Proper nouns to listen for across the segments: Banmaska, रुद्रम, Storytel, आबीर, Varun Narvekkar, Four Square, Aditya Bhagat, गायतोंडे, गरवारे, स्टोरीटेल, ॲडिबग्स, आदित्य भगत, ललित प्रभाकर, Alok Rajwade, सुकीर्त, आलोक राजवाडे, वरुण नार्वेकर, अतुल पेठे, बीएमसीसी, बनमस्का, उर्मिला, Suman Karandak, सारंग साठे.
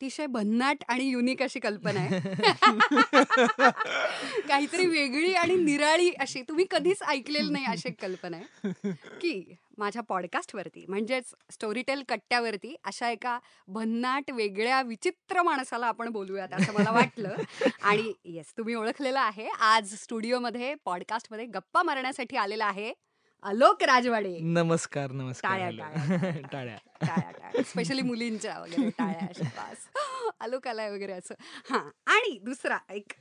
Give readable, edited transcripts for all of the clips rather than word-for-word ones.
अतिशय भन्नाट आणि युनिक अशी कल्पना आहे. काहीतरी वेगळी आणि निराळी अशी तुम्ही कधीच ऐकलेली नाही अशी कल्पना आहे की माझ्या पॉडकास्टवरती म्हणजेच स्टोरीटेल कट्ट्यावरती अशा एका भन्नाट वेगळ्या विचित्र माणसाला आपण बोलूयात असं मला वाटलं. आणि येस, तुम्ही ओळखलेला आहे, आज स्टुडिओमध्ये पॉडकास्टमध्ये गप्पा मारण्यासाठी आलेला आहे आलोक राजवाडे. नमस्कार. नमस्कार. टाळ्या टाळ्या, स्पेशली मुलींच्या वगैरे टाळ्या, आलोकाला वगैरे असं. हां, आणि दुसरा एक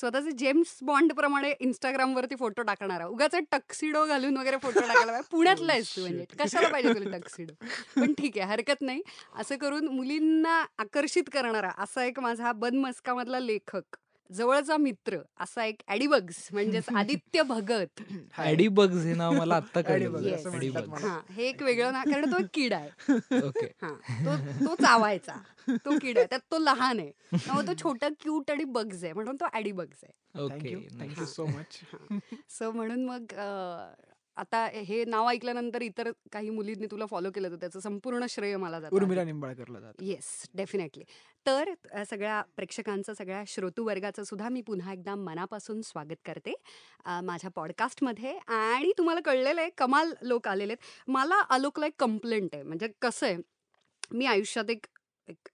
स्वतःचे जेम्स बॉन्ड प्रमाणे इंस्टाग्रामवरती फोटो टाकणारा, उगाच टक्सिडो घालून वगैरे फोटो टाकायला. पुण्यातला आहेस तू, म्हणजे कशाला पाहिजे तुला टक्सिडो, पण ठीक आहे, हरकत नाही. असं करून मुलींना आकर्षित करणारा असा एक माझा बनमस्कामधला लेखक, जवळचा मित्र असा एक ॲडिबग्स म्हणजेच आदित्य भगत. ॲडिबग्स हे नाव मला आता कळलं. हा, हे एक वेगळं ना, कारण तो एक किडा आहे. ओके. हा, तो चावायचा तो किडा आहे, त्यात तो लहान आहे, त्यामुळे तो छोटा क्यूट आणि बग्स आहे, म्हणून तो ॲडिबग्स आहे. Okay, thank you so much. So म्हणून मग आता हे नाव ऐकल्यानंतर इतर काही मुलींनी तुला फॉलो केलं तर त्याचं संपूर्ण श्रेय मला जातं, उर्मिला निंबाळकरला जातं. Yes, definitely. तर सगळ्या प्रेक्षकांचं, सगळ्या श्रोतूवर्गाचं सुद्धा मी पुन्हा एकदा मनापासून स्वागत करते माझ्या पॉडकास्टमध्ये. आणि तुम्हाला कळलेलं आहे, कमाल लोक आलेले आहेत. मला आलोकला एक कंप्लेंट आहे, म्हणजे कसं आहे, मी आयुष्यात एक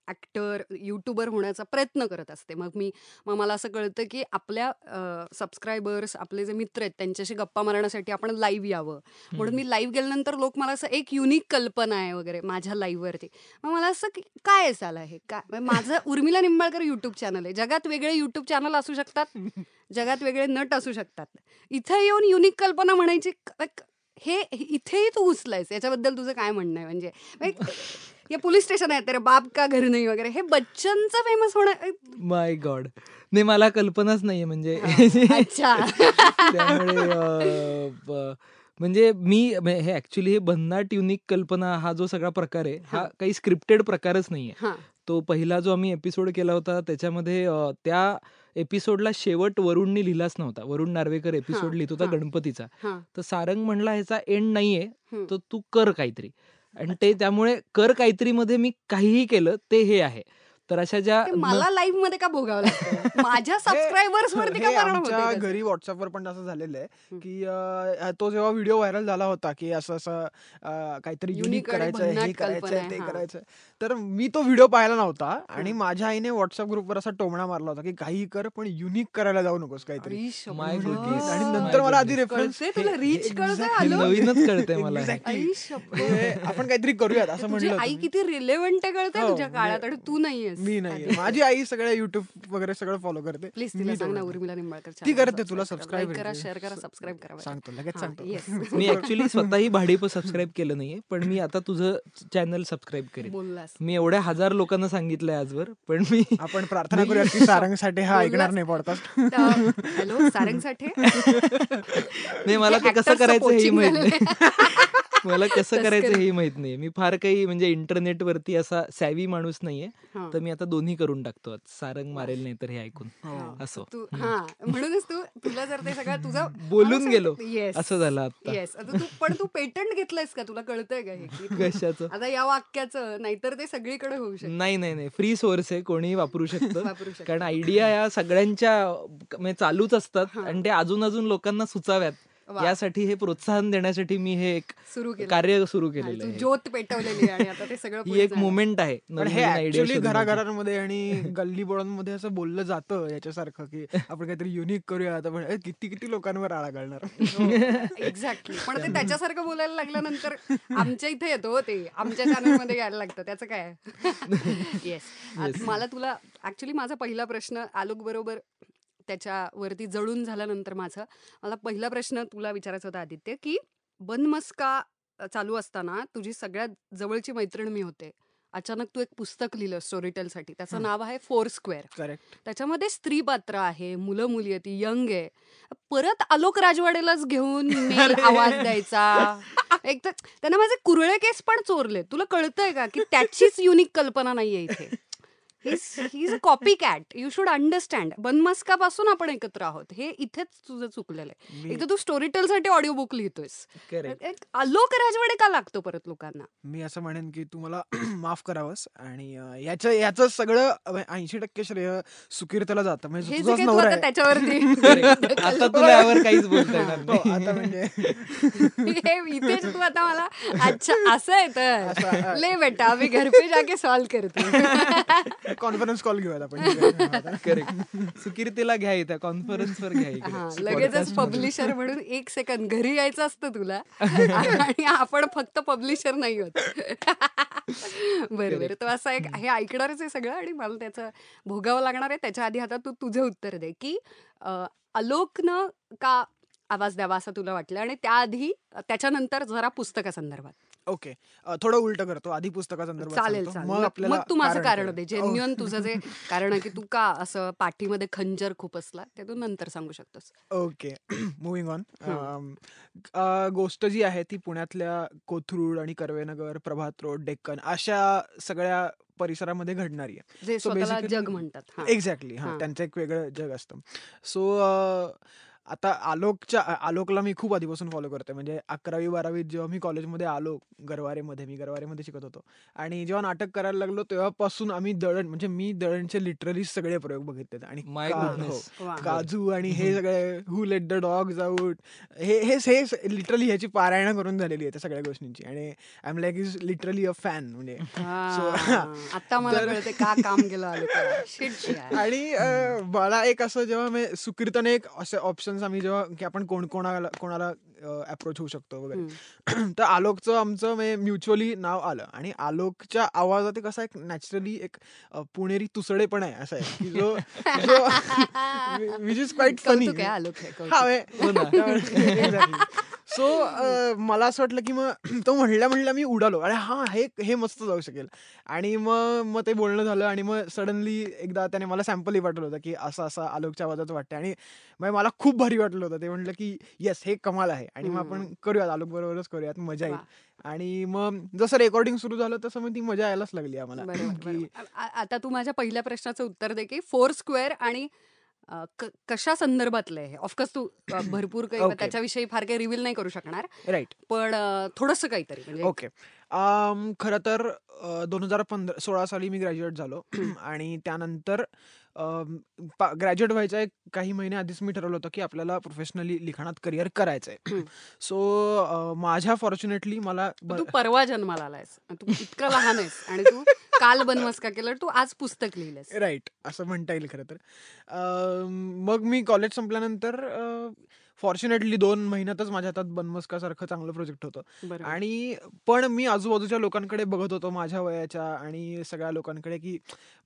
ॲक्टर, यूट्यूबर होण्याचा प्रयत्न करत असते. मग मला असं कळतं की आपल्या सबस्क्रायबर्स, आपले जे मित्र आहेत त्यांच्याशी गप्पा मारण्यासाठी आपण लाईव्ह यावं, म्हणून मी लाईव्ह गेल्यानंतर लोक मला असं एक युनिक कल्पना आहे वगैरे माझ्या लाईव्हवरती. मग मला असं की काय झालं आहे, काय माझं उर्मिला निंबाळकर यूट्यूब चॅनल आहे. जगात वेगळे यूट्यूब चॅनल असू शकतात, जगात वेगळे नट असू शकतात, इथे येऊन युनिक कल्पना म्हणायची, हे इथेही तू उचलायस, याच्याबद्दल तुझं काय म्हणणं आहे. म्हणजे या पोलीस स्टेशन आहे तर बाप का घर नाही वगैरे, हे बच्चनचं फेमस होणार. माय गॉड, नाही मला कल्पनाच नाहीये. म्हणजे म्हणजे मी हे ऍक्च्युली हे भन्नाट युनिक कल्पना हा जो सगळा प्रकार आहे हा काही स्क्रिप्टेड प्रकारच नाहीये. तो पहिला जो आम्ही एपिसोड केला होता त्याच्यामध्ये त्या एपिसोडला शेवट वरुणने लिहिलाच नव्हता. वरुण नार्वेकर एपिसोड लिहित होता गणपतीचा, तर सारंग म्हणला ह्याचा एंड नाहीये, तर तू कर काहीतरी. आणि ते त्यामुळे कर काहीतरी मध्ये मी काहीही केलं ते हे आहे. तर अशा ज्या मला लाईव्ह मध्ये का भोगावं लागतं माझ्या सबस्क्रायबर्स वरती का मारणं होतं. आमच्या घरी व्हॉट्सअपवर पण असं झालेलं आहे की तो जेव्हा व्हिडिओ व्हायरल झाला होता की असं असं काहीतरी युनिक करायचं, हे करायचं, ते करायचं, तर मी तो व्हिडिओ पाहिला नव्हता आणि माझ्या आईने व्हॉट्सअप ग्रुपवर असा टोमणा मारला होता की काही कर पण युनिक करायला जाऊ नकोस काहीतरी. आणि नंतर मला आधी रेफरन्स नवीनच कळते मला, आपण काहीतरी करूयात असं म्हणलं. आई किती रिलेव्हंट कळते तुझ्या काळात, आणि तू नाहीये. मी नाही, माझी आई सगळ्या युट्यूब वगैरे सगळं फॉलो करते. प्लीज तिला सांग ना, उर्मिला निंबाळकर ती करते, तुला सबस्क्राईब करा, शेअर करा, सबस्क्राईब करा. सांगतो लगेच सांगतो. मी ऍक्च्युली स्वतःही भाडीप सबस्क्राईब केलं नाहीये, पण मी आता तुझं चॅनल सबस्क्राईब करेन. मी एवढ्या हजार लोकांना सांगितलंय आजवर, पण मी आपण प्रार्थना करूया की सारंग साठे हा ऐकणार नाही पॉडकास्ट. हॅलो सारंग साठे, नाही मला ते कसं करायचं हे माहिती, मला कसं करायचं हे माहित नाही. मी फार काही म्हणजे इंटरनेट वरती असा सॅवी माणूस नाहीये, तर मी आता दोन्ही करून टाकतो. सारंग मारेल नाही तर हे ऐकून असं. हा, म्हणूनच तू, तुला जर ते सगळं तुझा बोलून गेलो असं झालं आता. पण तू पेटंट घेतलंयस का, तुला कळतंय का हे कशाचं आता या वाक्याचं, नाहीतर ते सगळीकडे होऊ शकत. नाही नाही नाही, फ्री सोर्स आहे, कोणीही वापरू शकतं, कारण आयडिया या सगळ्यांच्या चालूच असतात आणि ते अजून लोकांना सुचाव्यात यासाठी, हे प्रोत्साहन देण्यासाठी मी हे एक कार्य सुरू केलेलं आहे. ज्योत पेटवलेली आणि आता ते सगळं ही एक मोमेंट आहे. पण हे ऍक्च्युअली घराघरांमध्ये आणि गल्ली बोळांमध्ये असं बोललं जातं याच्यासारखं की आपण काहीतरी युनिक करूया. आता पण किती लोकांवर आळा घालणार. एक्झॅक्टली. पण ते त्याच्यासारखं बोलायला लागल्यानंतर आमच्या इथे येतो, ते आमच्या चॅनलमध्ये यायला लागतं, त्याचं काय. येस, मला तुला ऍक्च्युली माझा पहिला प्रश्न आलोक बरोबर त्याच्यावरती जळून झाल्यानंतर मला पहिला प्रश्न तुला विचारायचा होता आदित्य, की बनमस्का चालू असताना तुझी सगळ्यात जवळची मैत्रीण मी होते, अचानक तू एक पुस्तक लिहिलं स्टोरीटेलसाठी, त्याचं नाव आहे 4 Square. करेक्ट. त्याच्यामध्ये स्त्री पात्र आहे, मुलं मुली आहे, ती यंग आहे. परत आलोक राजवाडेलाच घेऊन मेल आवाज द्यायचा. एक तर त्यांना माझे कुरळे केस पण चोरले. तुला कळतंय का की त्याचीच युनिक कल्पना नाहीये इथे. He is a copy cat. You should understand. बनमस्का पासून आपण एकत्र आहोत हे इथेच तुझं चुकलेलं आहे. एकदा तू स्टोरीटेल साठी ऑडिओ बुक लिहितोयस. आलोक राजवाडे का लागतो परत लोकांना? मी असं म्हणेन की तुम्हाला माफ करावंस आणि याचं सगळं 80% श्रेय सुकीर्तला जातं. म्हणजे तुझाच नवरा आहे त्याच्यावरती. आता तुला यावर काहीच बोलता येणार नाही. आता म्हणजे इथेच तू आता मला अच्छा असं आहे तर ले बेटा आम्ही घर पे जाके सॉल्व करतो. कॉन्फरन्स कॉल घेऊयात आपण. करेक्ट. सुकीर्तीला घ्या इथं कॉन्फरन्सवर घ्या. लगेचच पब्लिशर म्हणून 1 सेकंद घरी यायचं असतं तुला आणि आपण फक्त पब्लिशर नाही होत. बरोबर. तर असं एक हे ऐकणारच आहे सगळं आणि मला त्याचं भोगावं लागणार आहे. त्याच्या आधी आता तू तुझं उत्तर दे की आलोकनं का आवाज द्यावा असं तुला वाटलं आणि त्याआधी त्याच्यानंतर जरा पुस्तका संदर्भात. ओके थोडं उलट करतो. आधी पुस्तका संदर्भात चालेल. मग तू माझं कारण दे जेन्युअन तुझं जे कारण आहे की तू का असं पाठीमध्ये खंजर खूप असला ते तू नंतर सांगू शकतोस. Okay moving on. गोष्ट जी आहे ती पुण्यातल्या कोथरूड आणि कर्वेनगर प्रभात रोड डेक्कन अशा सगळ्या परिसरामध्ये घडणारी आहे. जे स्वतःला जग म्हणतात. एक्झॅक्टली. हा त्यांचं एक वेगळं जग असतं. सो आता आलोकला मी खूप आधीपासून फॉलो करते. म्हणजे 11वी-12वीत जेव्हा मी कॉलेजमध्ये आलो गरवारेमध्ये शिकत होतो आणि जेव्हा नाटक करायला लागलो तेव्हापासून आम्ही दळण म्हणजे मी दळणचे लिटरली सगळे प्रयोग बघितलेत आणि काजू आणि हे सगळे who let the dogs out हे लिटरली ह्याची पारायण करून झालेली आहे त्या सगळ्या गोष्टींची. आणि I am like is literally a fan. म्हणजे आता मला का काम केलं आणि मला एक असं जेव्हा मी सुकीर्तने एक असं ऑप्शन आम्ही जेव्हा की आपण कोणाला अप्रोच होऊ शकतो वगैरे तर आलोकचं आमचं म्युच्युअली नाव आलं आणि आलोकच्या आवाजात कसं एक नॅचरली एक पुणेरी तुसडे पण आहे असं आहे की जो which is quite funny. So मला असं वाटलं की मग तो म्हणला मी उडालो. अरे हा हे मस्त जाऊ शकेल. आणि मग ते बोलणं झालं आणि मग सडनली एकदा त्याने मला सॅम्पलही पाठवलं होतं की असं असं आलोकच्या आवाजात वाटतं आणि मग मला खूप भारी वाटलं होतं. ते म्हटलं की येस हे कमाल आहे आणि मग आपण करूयात आलोक बरोबरच करूयात मजा येईल. आणि मग जसं रेकॉर्डिंग सुरू झालं तसं मग ती मजा यायलाच लागली आम्हाला. आता तू माझ्या पहिल्या प्रश्नाचं उत्तर दे की फोर स्क्वेअर आणि कशा संदर्भातलं आहे. ऑफकोर्स तू भरपूर काही त्याच्याविषयी फार काही रिव्हील नाही करू शकणार. राईट. पण थोडंसं काहीतरी. ओके. खरं तर 2016 साली मी ग्रॅज्युएट झालो आणि त्यानंतर ग्रॅज्युएट व्हायचं एक काही महिने आधीच मी ठरवलं होतं की आपल्याला प्रोफेशनली लिखाणात करिअर करायचं आहे. सो माझ्या फॉर्च्युनेटली मला तू परवा जन्माला आलायस. तू इतका लहान आहेस आणि तू काल बनमस्का केलं तू आज पुस्तक लिहिलंस. राईट असं म्हणता येईल खरं तर. मग मी कॉलेज संपल्यानंतर फॉर्च्युनेटली 2 महिन्यातच माझ्या हातात बनमस्का सारखं चांगलं प्रोजेक्ट होतं. आणि पण मी आजूबाजूच्या लोकांकडे बघत होतो माझ्या वयाच्या आणि सगळ्या लोकांकडे की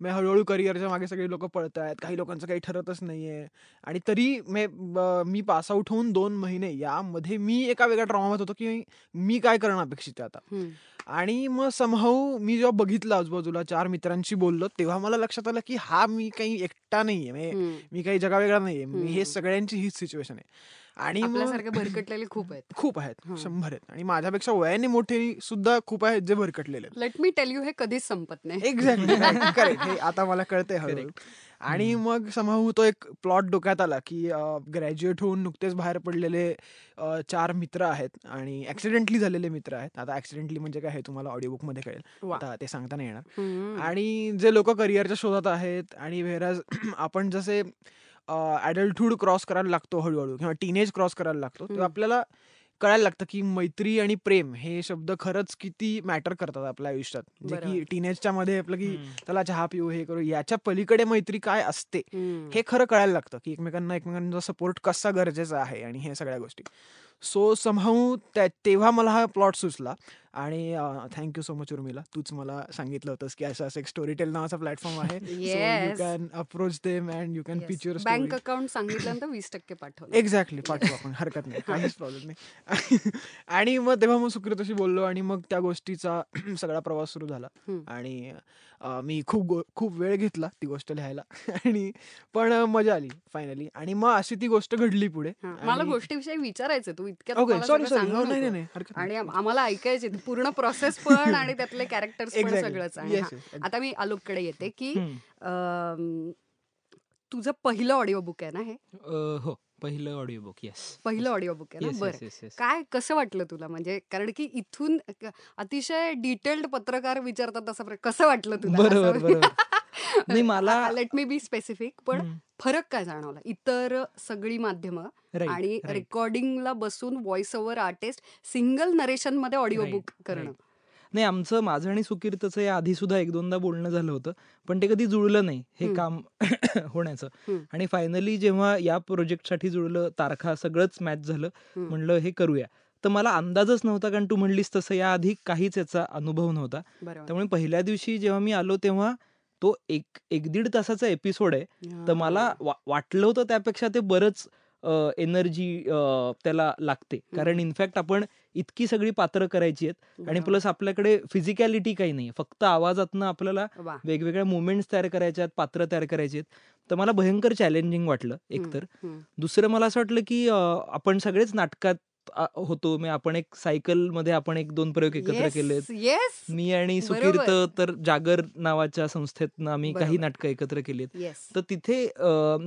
मी हळूहळू करिअरच्या मागे सगळी लोक पळतायत. काही लोकांचं काही ठरतच नाहीये. आणि तरी मी पास आउट होऊन 2 महिने यामध्ये मी एका वेगळ्या ट्रॉमात होतो की मी काय करणं अपेक्षित आहे आता. आणि मग समहाऊ मी जेव्हा बघितलं आजूबाजूला 4 मित्रांशी बोललो तेव्हा मला लक्षात आलं की हा मी काही एकटा नाहीये. मी काही जगावेगळा नाहीये. मी हे सगळ्यांची हीच सिच्युएशन आहे. आणि आपल्यासारखे भरकटलेले खूप आहेत 100 आहेत आणि माझ्यापेक्षा वयाने मोठे सुद्धा खूप आहेत जे भरकटलेले. लेट मी टेल यू हे कधीच संपत नाही. Exactly correct. हे आता मला कळतंय हळूहळू. आणि मग समहू तो एक प्लॉट डोक्यात आला की ग्रॅज्युएट होऊन नुकतेच बाहेर पडलेले 4 मित्र आहेत आणि ऍक्सिडेंटली झालेले मित्र आहेत. आता ऍक्सिडेंटली म्हणजे काय हे तुम्हाला ऑडिओ बुकमध्ये कळेल. आता ते सांगता नाही येणार. आणि जे लोक करिअरच्या शोधात आहेत आणि व्हेअरज आपण जसे ॲडल्टहूड क्रॉस करायला लागतो हळूहळू किंवा टीनेज क्रॉस करायला लागतो तेव्हा आपल्याला कळायला लागतं की मैत्री आणि प्रेम हे शब्द खरंच किती मॅटर करतात आपल्या आयुष्यात. जे की टीनेजच्या मध्ये आपलं की त्याला चहा पिऊ हे करू याच्या पलीकडे मैत्री काय असते हे खरं कळायला लागतं की एकमेकांचा सपोर्ट कसा गरजेचा आहे आणि हे सगळ्या गोष्टी. सो समहाऊ तेव्हा मला हा प्लॉट सुचला. आणि थँक्यू सो मच उर्मिला. तूच मला सांगितलं होतंस की असं असं एक स्टोरीटेल नावाचा प्लॅटफॉर्म आहे. You can approach them and you can pitch your bank account सांगितल्यानंतर 20% पाठव. एक्झॅक्टली पाठवू आपण. हरकत नाही. काहीच प्रॉब्लेम नाही. आणि मग तेव्हा मग सुकृतशी बोललो आणि मग त्या गोष्टीचा सगळा प्रवास सुरू झाला. आणि मी खूप वेळ घेतला ती गोष्ट लिहायला आणि पण मजा आली फायनली. आणि मग अशी ती गोष्ट घडली पुढे. मला गोष्टीविषयी विचारायचं तू इतक्या. आणि आम्हाला ऐकायचं पूर्ण प्रोसेस पण आणि त्यातले कॅरेक्टर्स पण सगळंच आहे. आता मी आलोककडे येते की तुझं पहिलं ऑडिओ बुक आहे ना हे? हो, पहिलं ऑडिओ बुक. येस, पहिलं ऑडिओ बुक आहे ना. बरं, काय कसं वाटलं तुला? म्हणजे कारण की इथून अतिशय डिटेल्ड पत्रकार विचारतात असं. कसं वाटलं तुला? बरोबर. नाही, मला लेट मी बी स्पेसिफिक, पण फरक काय जाणवला इतर सगळी माध्यमं आणि रेकॉर्डिंगला बसून voice over artist single narration मध्ये ऑडिओ बुक करणं? नाही, आमचं माझं आणि सुकीर्तचं या आधी सुद्धा एक दोनदा बोलणं झालं होतं, पण ते कधी जुळलं नाही हे काम होण्याचं. आणि फायनली जेव्हा या प्रोजेक्टसाठी जुळलं, तारखा सगळंच मॅच झालं, म्हणलं हे करूया. तर मला अंदाजच नव्हता, कारण तू म्हणलीस तसं याआधी काहीच याचा अनुभव नव्हता. त्यामुळे पहिल्या दिवशी जेव्हा मी आलो तेव्हा तो एक दीड तासाचा एपिसोड आहे, तर मला वाटलं होतं त्यापेक्षा ते बरंच एनर्जी त्याला लागते, कारण इनफॅक्ट आपण इतकी सगळी पात्र करायची आहेत आणि प्लस आपल्याकडे फिजिकॅलिटी काही नाही, फक्त आवाजातनं आपल्याला वेगवेगळ्या मुवमेंट्स तयार करायच्या आहेत, पात्र तयार करायची आहेत. तर मला भयंकर चॅलेंजिंग वाटलं एकतर. दुसरं मला असं वाटलं की आपण सगळेच नाटकात होतो. मी आपण एक सायकल मध्ये आपण एक दोन प्रयोग एकत्र केलेत. मी आणि सुकीर्त तर जागर नावाच्या संस्थेतनं आम्ही काही नाटकं एकत्र केलीत. तर तिथे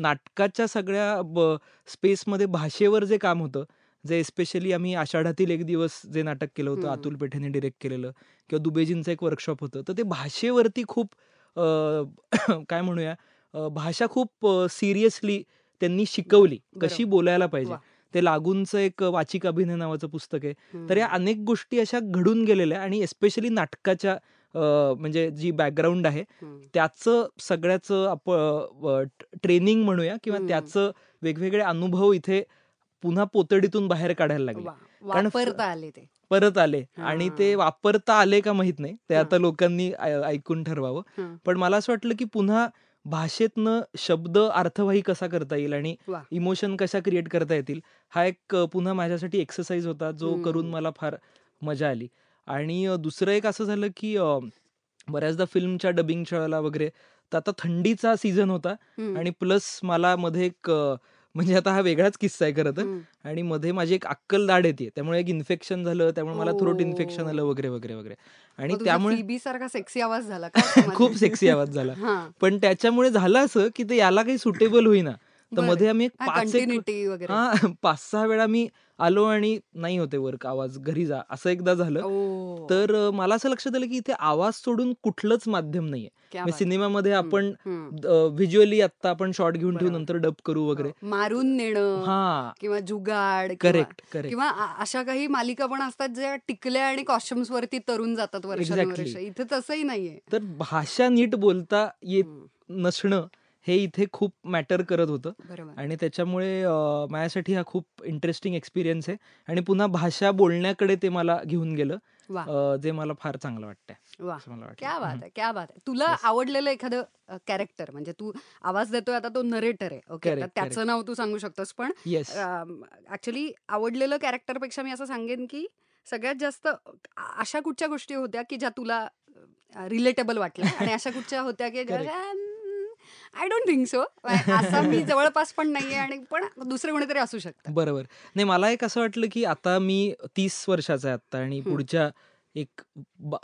नाटकाच्या सगळ्या स्पेसमध्ये भाषेवर जे काम होतं, जे एस्पेशली आम्ही आषाढातील एक दिवस जे नाटक केलं होतं, अतुल पेठेने डिरेक्ट केलेलं, किंवा दुबेजींचं एक वर्कशॉप होतं, तर ते भाषेवरती खूप काय म्हणूया, भाषा खूप सिरियसली त्यांनी शिकवली कशी बोलायला पाहिजे. ते लागूनचं एक वाचिक अभिनय नावाचं पुस्तक आहे. तर या अनेक गोष्टी अशा घडून गेलेल्या आणि एस्पेशली नाटकाच्या म्हणजे जी बॅकग्राऊंड आहे त्याचं सगळ्याचं ट्रेनिंग म्हणूया, किंवा त्याचं वेगवेगळे अनुभव इथे पुन्हा पोतडीतून बाहेर काढायला लागले, कारण परत आले. आणि ते वापरता आले का माहित नाही, ते आता लोकांनी ऐकून ठरवावं. पण मला असं वाटलं की पुन्हा भाषेतनं शब्द अर्थवाही कसा करता येईल आणि इमोशन कशा क्रिएट करता येतील, हा एक पुन्हा माझ्यासाठी एक्सरसाइज होता, जो करून मला फार मजा आली. आणि दुसरं एक असं झालं की बऱ्याचदा फिल्मच्या डबिंगच्या वेळेला वगैरे, तर आता थंडीचा सीझन होता आणि प्लस मला मध्ये एक म्हणजे आता हा वेगळाच किस्सा आहे खरं तर, आणि मध्ये माझी एक अक्कल दाढ येते, त्यामुळे एक इन्फेक्शन झालं, त्यामुळे मला थ्रोट इन्फेक्शन आलं वगैरे वगैरे वगैरे. आणि त्यामुळे टीबी सारखा सेक्सी आवाज झाला, खूप सेक्सी आवाज झाला. पण त्याच्यामुळे झालं असं की ते याला काही सुटेबल होईना. तर मध्ये आम्ही पाच सहा वेळा मी आलो आणि नाही होते वर्क, आवाज घरी जा, असं एकदा झालं. तर मला असं लक्षात आलं की इथे आवाज सोडून कुठलंच माध्यम नाहीये. सिनेमामध्ये आपण व्हिज्युअली आता आपण शॉट घेऊन ठेवू, नंतर डब करू वगैरे, मारून नेणं किंवा जुगाड, करेक्ट करेक्ट, किंवा अशा काही मालिका पण असतात ज्या टिकल्या आणि कॉस्ट्युम्स वरती तरून जातात वर्षानुवर्ष. इथे तसंही नाहीये. तर भाषा नीट बोलता येत नसणं हे इथे खूप मॅटर करत होतं, आणि त्याच्यामुळे माझ्यासाठी हा खूप इंटरेस्टिंग एक्सपिरियन्स आहे. आणि पुन्हा भाषा बोलण्याकडे ते मला घेऊन गेलं, जे मला फार चांगलं वाटतं. क्या बात आहे, क्या बात आहे. तुला आवडलेलं एखादं कॅरेक्टर, म्हणजे तू आवाज देतोय, आता तो नरेटर आहे, ओके, त्याचं नाव तू सांगू शकतोस, पण ऍक्च्युली आवडलेलं कॅरेक्टरपेक्षा मी असं सांगेन की सगळ्यात जास्त अशा कुठच्या गोष्टी होत्या की ज्या तुला रिलेटेबल वाटल्या, आणि अशा कुठच्या होत्या की आय डोंट थिंक सो, असा मी जवळपास पण नाहीये, आणि पण दुसरे कोणीतरी असू शकतं. बरोबर. नाही, मला एक असं वाटलं की आता मी 30 वर्षाचा आहे आता, आणि पुढच्या एक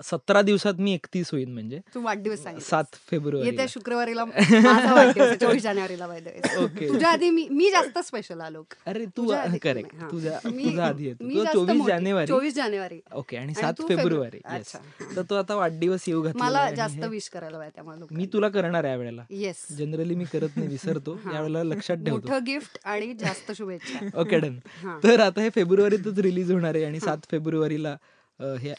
17 दिवसात मी 31 होईन. म्हणजे तू वाढदिवस सांग, 7 फेब्रुवारी, येत्या शुक्रवारीला, 24 जानेवारीला. ओके, तुझ्या आधी मी जास्त स्पेशल आलो. अरे तू करेक्ट, तुझ्या आधी येतो 24 जानेवारी. 24 जानेवारी, ओके, आणि 7 फेब्रुवारी. तर तो आता वाढदिवस येऊ घातला, मला जास्त विश करायला पाहिजे, त्यामुळे मी तुला करणार या वेळेला. येस, जनरली मी करत नाही, विसरतो, यावेळेला लक्षात ठेवतो. मोठं गिफ्ट आणि जास्त शुभेच्छा. Okay, done. तर आता हे फेब्रुवारीतच रिलीज होणार आहे, आणि 7 फेब्रुवारीला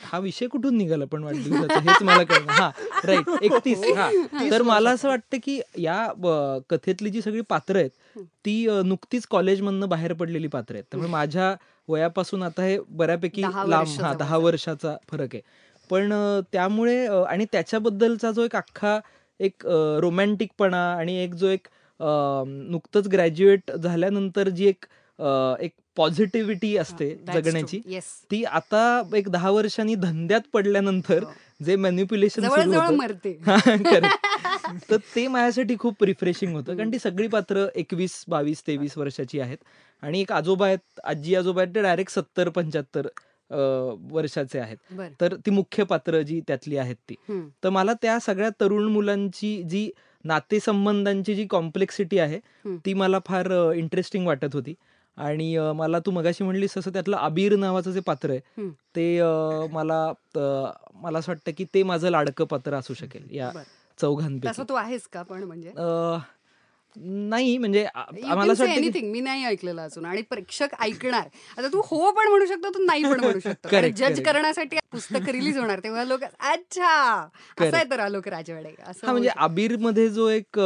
हा विषय कुठून निघाला पण वाढदिवसाचा, हेच मला कळलं. हा, राईट, 31. हा, तर मला असं वाटतं की या कथेतली जी सगळी पात्र आहेत ती नुकतीच कॉलेजमधनं बाहेर पडलेली पात्र आहेत, त्यामुळे माझ्या वयापासून आता हे बऱ्यापैकी लांब, 10 वर्षाचा फरक आहे. पण त्यामुळे आणि त्याच्याबद्दलचा जो एक अख्खा एक रोमॅन्टिकपणा, आणि एक जो एक नुकतंच ग्रॅज्युएट झाल्यानंतर जी एक पॉझिटिव्हिटी असते जगण्याची, ती आता एक 10 वर्षांनी धंद्यात पडल्यानंतर जे मॅन्युप्युलेशन तर ते माझ्यासाठी खूप रिफ्रेशिंग होतं, कारण ती सगळी पात्र 21, 22, 23 वर्षाची आहेत, आणि एक आजोबा आहेत, आजी आजोबा आहेत, ते डायरेक्ट 70, 75 वर्षाचे आहेत, तर ती मुख्य पात्र जी त्यातली आहेत ती. तर मला त्या सगळ्या तरुण मुलांची जी नातेसंबंधांची जी कॉम्प्लेक्सिटी आहे ती मला फार इंटरेस्टिंग वाटत होती. आणि मला तू मगाशी म्हणलीस तसं त्यातलं आबीर नावाचं जे पात्र आहे ते मला असं वाटतं की ते माझं लाडकं पात्र असू शकेल या चौघांपैकी. तू आहेस का? पण म्हणजे नाही, म्हणजे आम्हाला एनिथिंग मी नाही ऐकलेलं अजून आणि प्रेक्षक ऐकणार. आता तू हो पण म्हणू शकतो, तू नाही पण म्हणू शकतो. जज करण्यासाठी पुस्तक रिलीज होणार तेव्हा लोक अच्छा असं आहे तर आलोक राजवाडे असं. म्हणजे आबीर मध्ये जो एक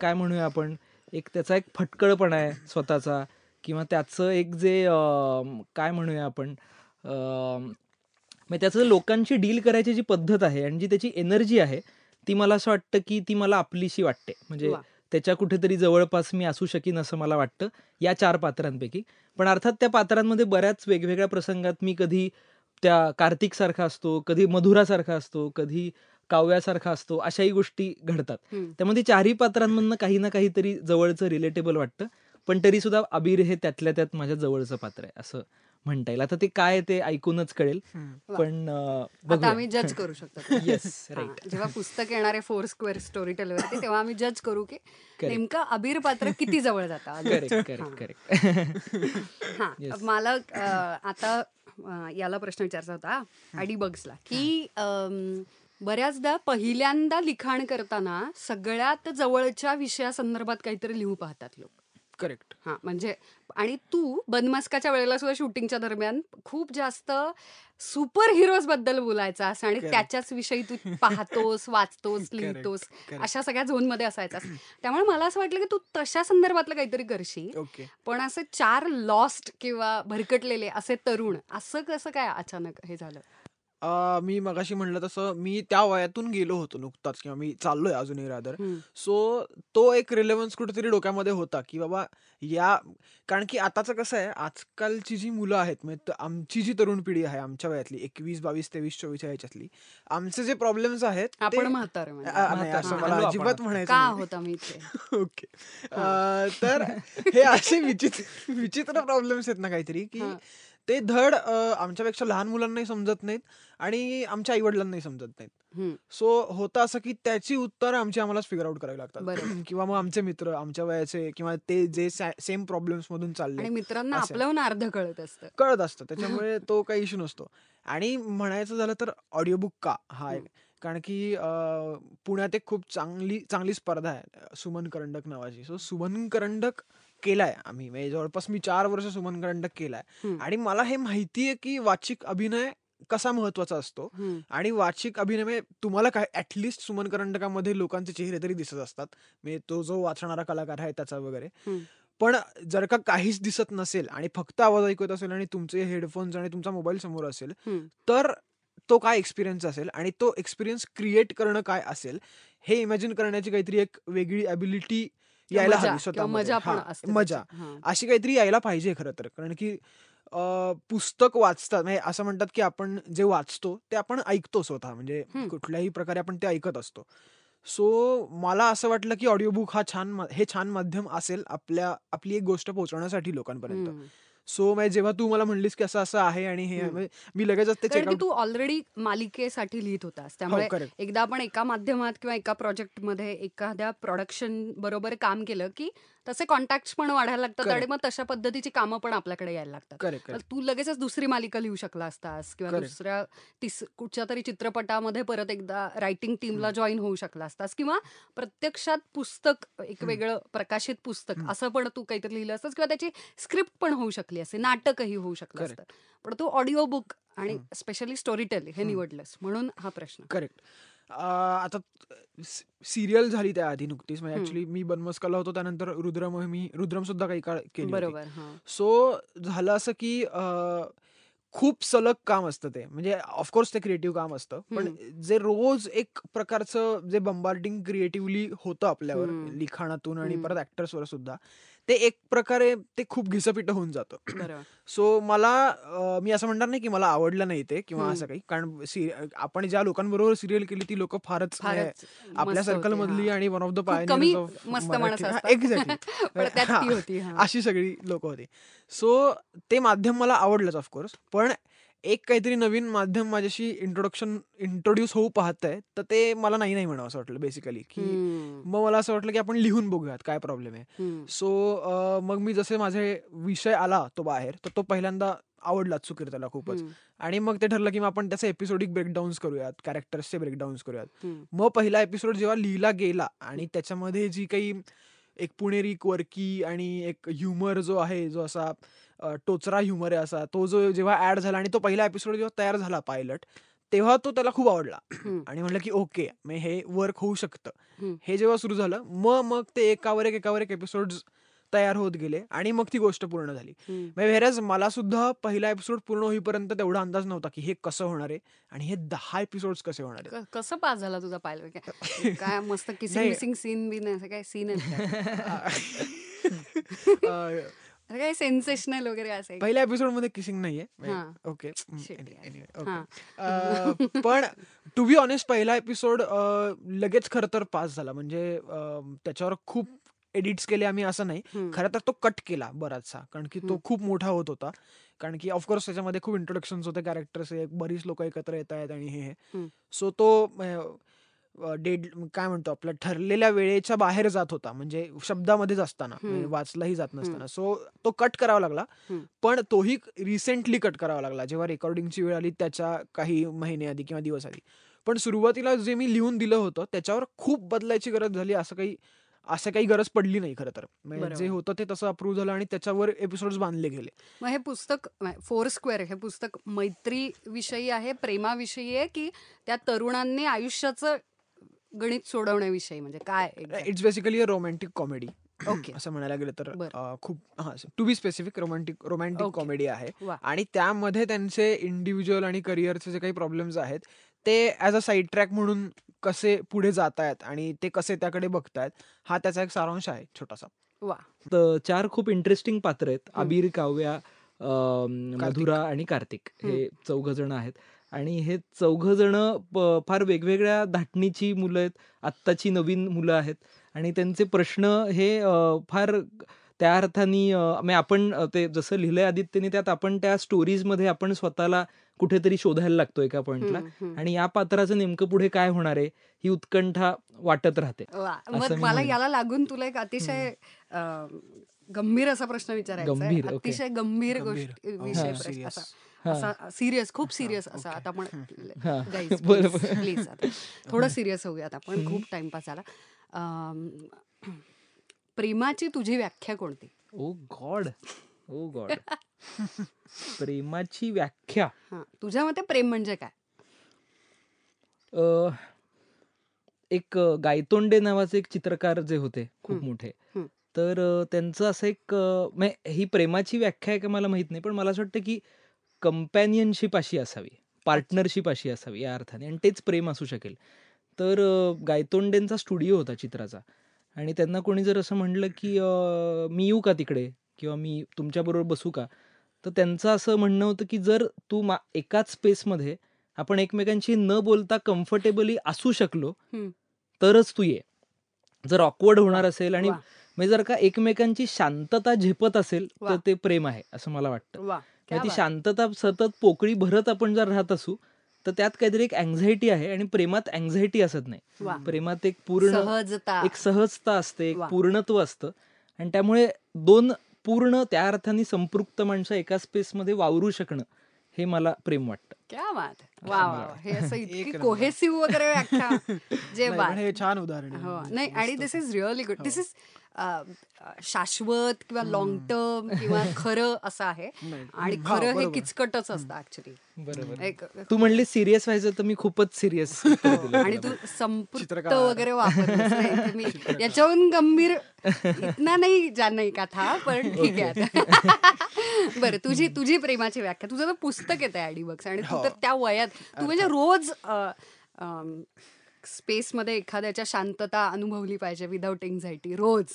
काय म्हणूया आपण, एक त्याचा एक फटकळपणा आहे स्वतःचा, किंवा त्याचं एक जे काय म्हणूया आपण, त्याचं लोकांशी डील करायची जी पद्धत आहे आणि जी त्याची एनर्जी आहे ती मला असं वाटतं की ती मला आपलीशी वाटते. म्हणजे त्याच्या कुठेतरी जवळपास मी असू शकीन असं मला वाटतं या चार पात्रांपैकी. पण अर्थात त्या पात्रांमध्ये बऱ्याच वेगवेगळ्या प्रसंगात मी कधी त्या कार्तिक सारखा असतो, कधी मधुरासारखा असतो, कधी काव्यासारखा असतो, अशाही गोष्टी घडतात. त्यामुळे चारही पात्रांमधनं काही ना काहीतरी जवळचं रिलेटेबल वाटतं. पण तरी सुद्धा आबीर हे त्यातल्या त्यात माझ्या जवळचं पात्र आहे असं म्हणता येईल. आता ते काय ते ऐकूनच कळेल, पण आम्ही जज करू शकतो. Yes right. जेव्हा पुस्तक येणारे फोर स्क्वेअर स्टोरीटेल वरती तेव्हा आम्ही जज करू की नेमका आबीर पात्र किती जवळ जातं. Correct correct. हा, मला आता याला प्रश्न विचारायचा होता ॲडिबग्सला की बऱ्याचदा पहिल्यांदा लिखाण करताना सगळ्यात जवळच्या विषयासंदर्भात काहीतरी लिहू पाहतात लोक. करेक्ट. हां, म्हणजे आणि तू बनमस्काच्या वेळेला सुद्धा शूटिंगच्या दरम्यान खूप जास्त सुपर हिरोज बद्दल बोलायचास आणि त्याच्याच विषयी तू पाहतोस, वाचतोस, लिहितोस, अशा सगळ्या झोनमध्ये असायचास. त्यामुळे मला असं वाटलं की तू तशा संदर्भातलं काहीतरी करशील. पण असं चार लॉस्ट किंवा भरकटलेले असे तरुण, असं कसं काय अचानक हे झालं? मी मगाशी म्हणलं तसं मी त्या वयातून गेलो होतो नुकताच, किंवा मी चाललोय अजूनही रादर. सो तो एक रिलेव्हन्स कुठेतरी डोक्यामध्ये होता की बाबा या, कारण की आताचं कसं आहे, आजकालची जी मुलं आहेत म्हणजे आमची जी तरुण पिढी आहे आमच्या वयातली 21, 22, 23, 24 ह्याच्यातली, आमचे जे प्रॉब्लेम्स आहेत आपण म्हातारे असं मला अजिबात म्हणायचं. ओके. तर हे असे विचित्र प्रॉब्लेम्स आहेत ना काहीतरी की ते धड आमच्यापेक्षा लहान मुलांनाही समजत नाहीत आणि आमच्या आईवडिलांनाही समजत नाहीत. सो होतं असं की त्याची उत्तर आम्हालाच फिगर आउट करावी लागतात, किंवा मग आमचे मित्र आमच्या वयाचे किंवा ते जे सेम प्रॉब्लेम्स मधून चालले मित्रांना आपल्याहून अर्ध कळत असतं त्याच्यामुळे तो काही इश्यू नसतो. आणि म्हणायचं झालं तर ऑडिओबुक का हा एक, कारण की पुण्यात एक खूप चांगली स्पर्धा आहे सुमन करंडक नावाची. सो सुमन करंडक केलाय आम्ही, म्हणजे जवळपास मी 4 वर्ष सुमन करंडक केलाय आणि मला हे माहिती आहे की वाचिक अभिनय कसा महत्वाचा असतो. आणि वाचिक अभिनय म्हणजे तुम्हाला काय ऍटलिस्ट सुमन करंडकामध्ये लोकांचे चेहरे तरी दिसत असतात, म्हणजे तो जो वाचणारा कलाकार आहे त्याचा वगैरे. पण जर का काहीच दिसत नसेल आणि फक्त आवाज ऐकत असेल आणि तुमचे हेडफोन्स आणि तुमचा मोबाईल समोर असेल तर तो काय एक्सपिरियन्स असेल, आणि तो एक्सपिरियन्स क्रिएट करणं काय असेल हे इमॅजिन करण्याची काहीतरी एक वेगळी ॲबिलिटी यायला हवी स्वतःमध्ये. मजा अशी काहीतरी यायला पाहिजे खरं तर, कारण की पुस्तक वाचतात म्हणजे असं म्हणतात की आपण जे वाचतो ते आपण ऐकतो स्वतः, म्हणजे कुठल्याही प्रकारे आपण ते ऐकत असतो. सो मला असं वाटलं की ऑडिओबुक हा छान माध्यम असेल आपली एक गोष्ट पोहोचवण्यासाठी लोकांपर्यंत. सो जेव्हा तू मला म्हणलीस की असं असं आहे आणि हे मी लगेच तू ऑलरेडी मालिकेसाठी लिहित होतास, त्यामुळे एकदा आपण एका माध्यमात किंवा एका प्रोजेक्ट मध्ये एखाद्या प्रोडक्शन बरोबर काम केलं की तसे कॉन्टॅक्ट पण वाढायला लागतात आणि मग तशा पद्धतीची कामं पण आपल्याकडे यायला लागतात. तू लगेचच दुसरी मालिका लिहू शकला असतास किंवा दुसऱ्या कुठच्या तरी चित्रपटामध्ये परत एकदा रायटिंग टीमला जॉईन होऊ शकला असतास, किंवा प्रत्यक्षात पुस्तक एक वेगळं प्रकाशित पुस्तक असं पण तू काहीतरी लिहिलं असतास, किंवा त्याची स्क्रिप्ट पण होऊ शकली असे, नाटकही होऊ शकलं असतं. पण तू ऑडिओ बुक आणि स्पेशली स्टोरीटेल हे निवडलंस, म्हणून हा प्रश्न. करेक्ट. आता सिरियल झाली त्या आधी नुकतीच, म्हणजे ऍक्च्युली मी बनमस्काला होतो त्यानंतर रुद्रम सुद्धा काही काळ केली. बरोबर. सो झालं असं की खूप सलग काम असतं ते, म्हणजे ऑफकोर्स ते क्रिएटिव्ह काम असतं पण जे रोज एक प्रकारचं जे बंबार्डिंग क्रिएटिव्हली होतं आपल्यावर लिखाणातून आणि परत ऍक्टर्सवर सुद्धा, ते एक प्रकारे ते खूप घिसपिट होऊन जातं. सो मला, मी असं म्हणणार नाही की मला आवडलं नाही ते किंवा असं काही, कारण आपण ज्या लोकांबरोबर सिरियल केली ती लोक फारच आपल्या सर्कल मधली आणि one of the pioneers, exactly अशी सगळी लोक होती. सो ते माध्यम मला आवडलंच ऑफकोर्स, पण एक काहीतरी नवीन माध्यम माझ्याशी इंट्रोड्यूस होऊ पाहत आहे, तर ते मला नाही नाही म्हणावं असं वाटलं बेसिकली. की मग मला असं वाटलं की आपण लिहून बघूयात काय प्रॉब्लेम आहे. सो मग मी जसे माझे विषय आला तो बाहेर, तर तो पहिल्यांदा आवडला सुकीर्ताला खूपच. आणि मग ते ठरलं की मग आपण त्याचे एपिसोडिक ब्रेकडाऊन्स करूयात, कॅरेक्टर्सचे ब्रेकडाऊन्स करूयात. मग पहिला एपिसोड जेव्हा लिहिला गेला आणि त्याच्यामध्ये जी काही एक पुणेरी क्वर्की आणि एक ह्युमर जो आहे, जो असा टोचरा ह्युमर आहे असा, तो जो जेव्हा ऍड झाला आणि तो पहिला एपिसोड जेव्हा तयार झाला पायलट, तेव्हा तो त्याला खूप आवडला आणि म्हटलं की ओके मग हे वर्क होऊ शकतं. हे जेव्हा सुरू झालं मग ते एकावर एक एपिसोड्स तयार होत गेले आणि मग ती गोष्ट पूर्ण झाली. व्हेअरएज मला सुद्धा पहिला एपिसोड पूर्ण होईपर्यंत तेवढा अंदाज नव्हता की हे कसं होणार आहे आणि हे 10 एपिसोड्स कसे होणार आहे. कसं पास झाला तुझा पायलट? काय मस्त किसिंग मिसिंग सीन बी नाही, असं काय सीन आहे काय सेन्सेशनल वगैरे असं? पहिल्या एपिसोड मध्ये किसिंग नाहीये. Okay okay. पण टू बी ऑनेस्ट पहिला एपिसोड लगेच खरं तर पास झाला. म्हणजे त्याच्यावर खूप एडिट्स केले आम्ही असं नाही, खरं तर तो कट केला बराचसा, कारण की तो खूप मोठा होत होता. कारण की ऑफकोर्स त्याच्यामध्ये खूप इंट्रोडक्शन होते, कॅरेक्टर्स आहे, बरीच लोक एकत्र येत आहेत आणि हे सो तो डेड काय म्हणतो आपला ठरलेल्या वेळेच्या बाहेर जात होता. म्हणजे शब्दामध्येच असताना, वाचलाही जात नसताना, सो तो कट करावा लागला. पण तोही रिसेंटली कट करावा लागला जेव्हा रेकॉर्डिंगची वेळ आली त्याच्या काही महिने आधी किंवा दिवस आधी. पण सुरुवातीला जे मी लिहून दिलं होतं त्याच्यावर खूप बदलायची गरज झाली असं काही गरज पडली नाही खरं तर. जे होतं ते तसं अप्रूव्ह झालं आणि त्याच्यावर एपिसोड्स बांधले गेले. मग हे पुस्तक फोर स्क्वेअर, हे पुस्तक मैत्री विषयी आहे, प्रेमाविषयी आहे, की त्या तरुणांनी आयुष्याचं गणित सोडवण्याविषयी? म्हणजे काय? It's basically a romantic comedy. Okay. असं म्हणायला गेलं तर खूप to be specific romantic comedy आहे. आणि त्यामध्ये त्यांचे इंडिव्हिज्युअल आणि करिअरचे जे काही प्रॉब्लेम्स आहेत ते ॲज अ साईड ट्रॅक म्हणून कसे पुढे जातायत आणि ते कसे त्याकडे बघतायत, हा त्याचा एक सारांश आहे छोटासा. वा. तर 4 खूप इंटरेस्टिंग पात्र आहेत. आबिर, काव्या, मधुरा आणि कार्तिक, हे 4 जण आहेत. आणि हे 4 जण फार वेगवेगळ्या धाटणीची मुलं आहेत, आत्ताची नवीन मुलं आहेत. आणि त्यांचे प्रश्न हे फार त्या अर्थाने आपण ते जसं लिहिलंय आदित्यने, त्यात आपण त्या स्टोरीजमध्ये आपण स्वतःला कुठेतरी शोधायला लागतो एका पॉइंटला. आणि या पात्राचं नेमकं पुढे काय होणार आहे ही उत्कंठा वाटत राहते. मला याला लागून तुला एक अतिशय गंभीर असा प्रश्न विचारायचा आहे. अतिशय गंभीर गोष्ट विषय, सिरियस, खूप सिरियस असा. आता आपण प्लीज थोडं सिरियस होऊयात, आपण खूप टाइमपास झाला. प्रेमाची तुझी व्याख्या कोणती? ओ गॉड प्रेमाची व्याख्या तुझ्या मते प्रेम म्हणजे काय? एक गायतोंडे नावाचे एक चित्रकार जे होते खूप मोठे, तर त्यांचं असं एक ही प्रेमाची व्याख्या आहे का मला माहित नाही, पण मला असं वाटतं की कंपॅनियनशिप अशी असावी, पार्टनरशिप अशी असावी या अर्थाने, आणि तेच प्रेम असू शकेल. तर गायतोंडेंचा स्टुडिओ होता चित्राचा, आणि त्यांना कोणी जर असं म्हटलं की मी येऊ का तिकडे किंवा मी तुमच्याबरोबर बसू का, तर त्यांचं असं म्हणणं होतं की जर तू एकाच स्पेसमध्ये आपण एकमेकांशी न बोलता कम्फर्टेबली असू शकलो तरच तू ये. जर ऑकवर्ड होणार असेल आणि म्हणजे जर का एकमेकांची शांतता झेपत असेल तर ते प्रेम आहे असं मला वाटतं. ती शांतता सतत पोकळी भरत आपण जर राहत असू तर त्यात काहीतरी एक अँझायटी आहे. आणि प्रेमात अँझायटी असत नाही, प्रेमात एक पूर्ण एक सहजता असते, एक पूर्णत्व असतं. आणि त्यामुळे 2 पूर्ण त्या अर्थाने संपृक्त माणसं एका स्पेसमध्ये वावरू शकणं हे मला प्रेम वाटतं. क्या बात. वा. हे असं इतकी कोहेसिव्ह वगैरे व्याख्या, जे हे छान उदाहरण नाही. आणि this is really good. This is शाश्वत किंवा लॉंग टर्म किंवा खरं असं आहे. आणि खरं हे किचकटच असतं ऍक्च्युली. बरोबर. तू म्हणली सिरियस व्हायचं तर मी खूपच सिरियस. आणि तू संपृक्त वगैरे वापरत, मी याच्याहून गंभीर इतना नाही जाण नाही कथा, पण ठीक आहे. बरं, तुझी प्रेमाची व्याख्या. तुझं तर पुस्तक येत आहे ॲडिबग्स, आणि तू तर त्या वयात तू म्हणजे रोज स्पेसमध्ये एखाद्याच्या शांतता अनुभवली पाहिजे विदाउट एन्झायटी रोज.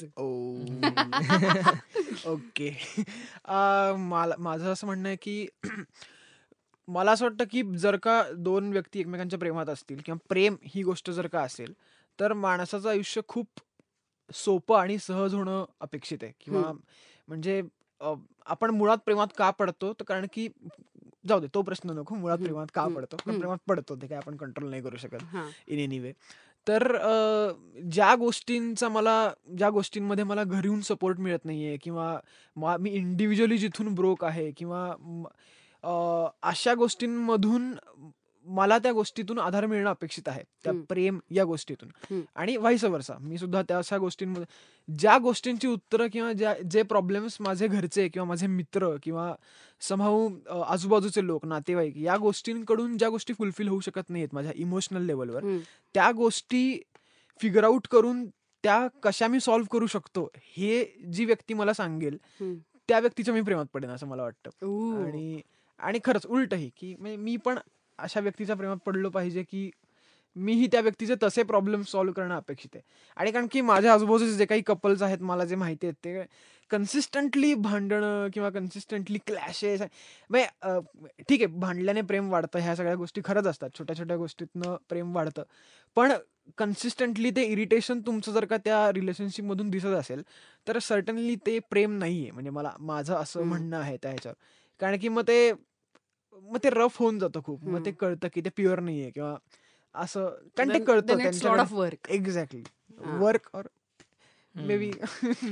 ओके. माझं असं म्हणणं आहे की मला असं वाटतं की जर का 2 व्यक्ती एकमेकांच्या प्रेमात असतील किंवा प्रेम ही गोष्ट जर का असेल तर माणसाचं आयुष्य खूप सोपं आणि सहज होणं अपेक्षित आहे. किंवा म्हणजे आपण मुळात प्रेमात का पडतो, तर कारण की जाऊ दे तो प्रश्न नको, मुळात प्रेमात का पडतो, प्रेमात पडतो ते काय आपण कंट्रोल नाही करू शकत इन एनी वे. तर ज्या गोष्टींमध्ये मला घरीहून सपोर्ट मिळत नाहीये किंवा मी इंडिव्हिज्युअली जिथून ब्रोक आहे किंवा अशा गोष्टींमधून मला त्या गोष्टीतून आधार मिळणं अपेक्षित आहे, त्या प्रेम या गोष्टीतून. आणि व्हाईस वर्सा मी सुद्धा त्या अशा गोष्टींमध्ये ज्या गोष्टींची उत्तरं किंवा जे प्रॉब्लेम्स माझे घरचे किंवा माझे मित्र किंवा समहाऊ आजूबाजूचे लोक नातेवाईक या गोष्टींकडून ज्या गोष्टी फुलफिल होऊ शकत नाहीत माझ्या इमोशनल लेवलवर, त्या गोष्टी फिगर आउट करून त्या कशा मी सॉल्व्ह करू शकतो हे जी व्यक्ती मला सांगेल त्या व्यक्तीच्या मी प्रेमात पडेन असं मला वाटतं. आणि खरंच उलटही की मी पण अशा व्यक्तीच्या प्रेमात पडलो पाहिजे की मीही त्या व्यक्तीचे तसे प्रॉब्लेम सॉल्व्ह करणं अपेक्षित आहे. आणि कारण की माझ्या आजूबाजूचे जे काही कपल्स आहेत मला जे माहिती आहेत ते कन्सिस्टंटली भांडणं किंवा कन्सिस्टंटली क्लॅशेस. ठीक आहे, भांडल्याने प्रेम वाढतं ह्या सगळ्या गोष्टी खरंच असतात, छोट्या छोट्या गोष्टीतनं प्रेम वाढतं. पण कन्सिस्टंटली ते इरिटेशन तुमचं जर का त्या रिलेशनशिपमधून दिसत असेल तर सर्टनली ते प्रेम नाही आहे, म्हणजे मला माझं असं म्हणणं आहे त्या ह्याच्यावर. कारण की मग ते रफ होऊन जातं खूप, मग ते कळतं की ते प्युअर नाहीये किंवा असं, कारण ते कळतं. एक्झॅक्टली वर्क और मे बी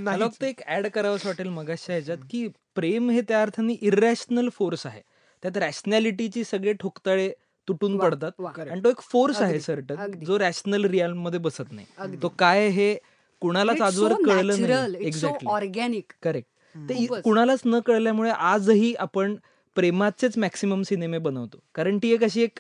मला तर एक ऍड करावंच वाटेल मगाशा ह्याच्यात की प्रेम हे त्या अर्थाने इरॅशनल फोर्स आहे, त्यात रॅशनॅलिटीची सगळे ठोकताळे तुटून पडतात आणि तो एक फोर्स आहे सर्टन जो रॅशनल रियाल्म मध्ये बसत नाही. तो काय हे कुणालाच आजवर कळलं नाही. Exactly organic correct. ते कुणालाच न कळल्यामुळे आजही आपण प्रेमाचेच मॅक्सिमम सिनेमे बनवतो, कारण ती एक अशी एक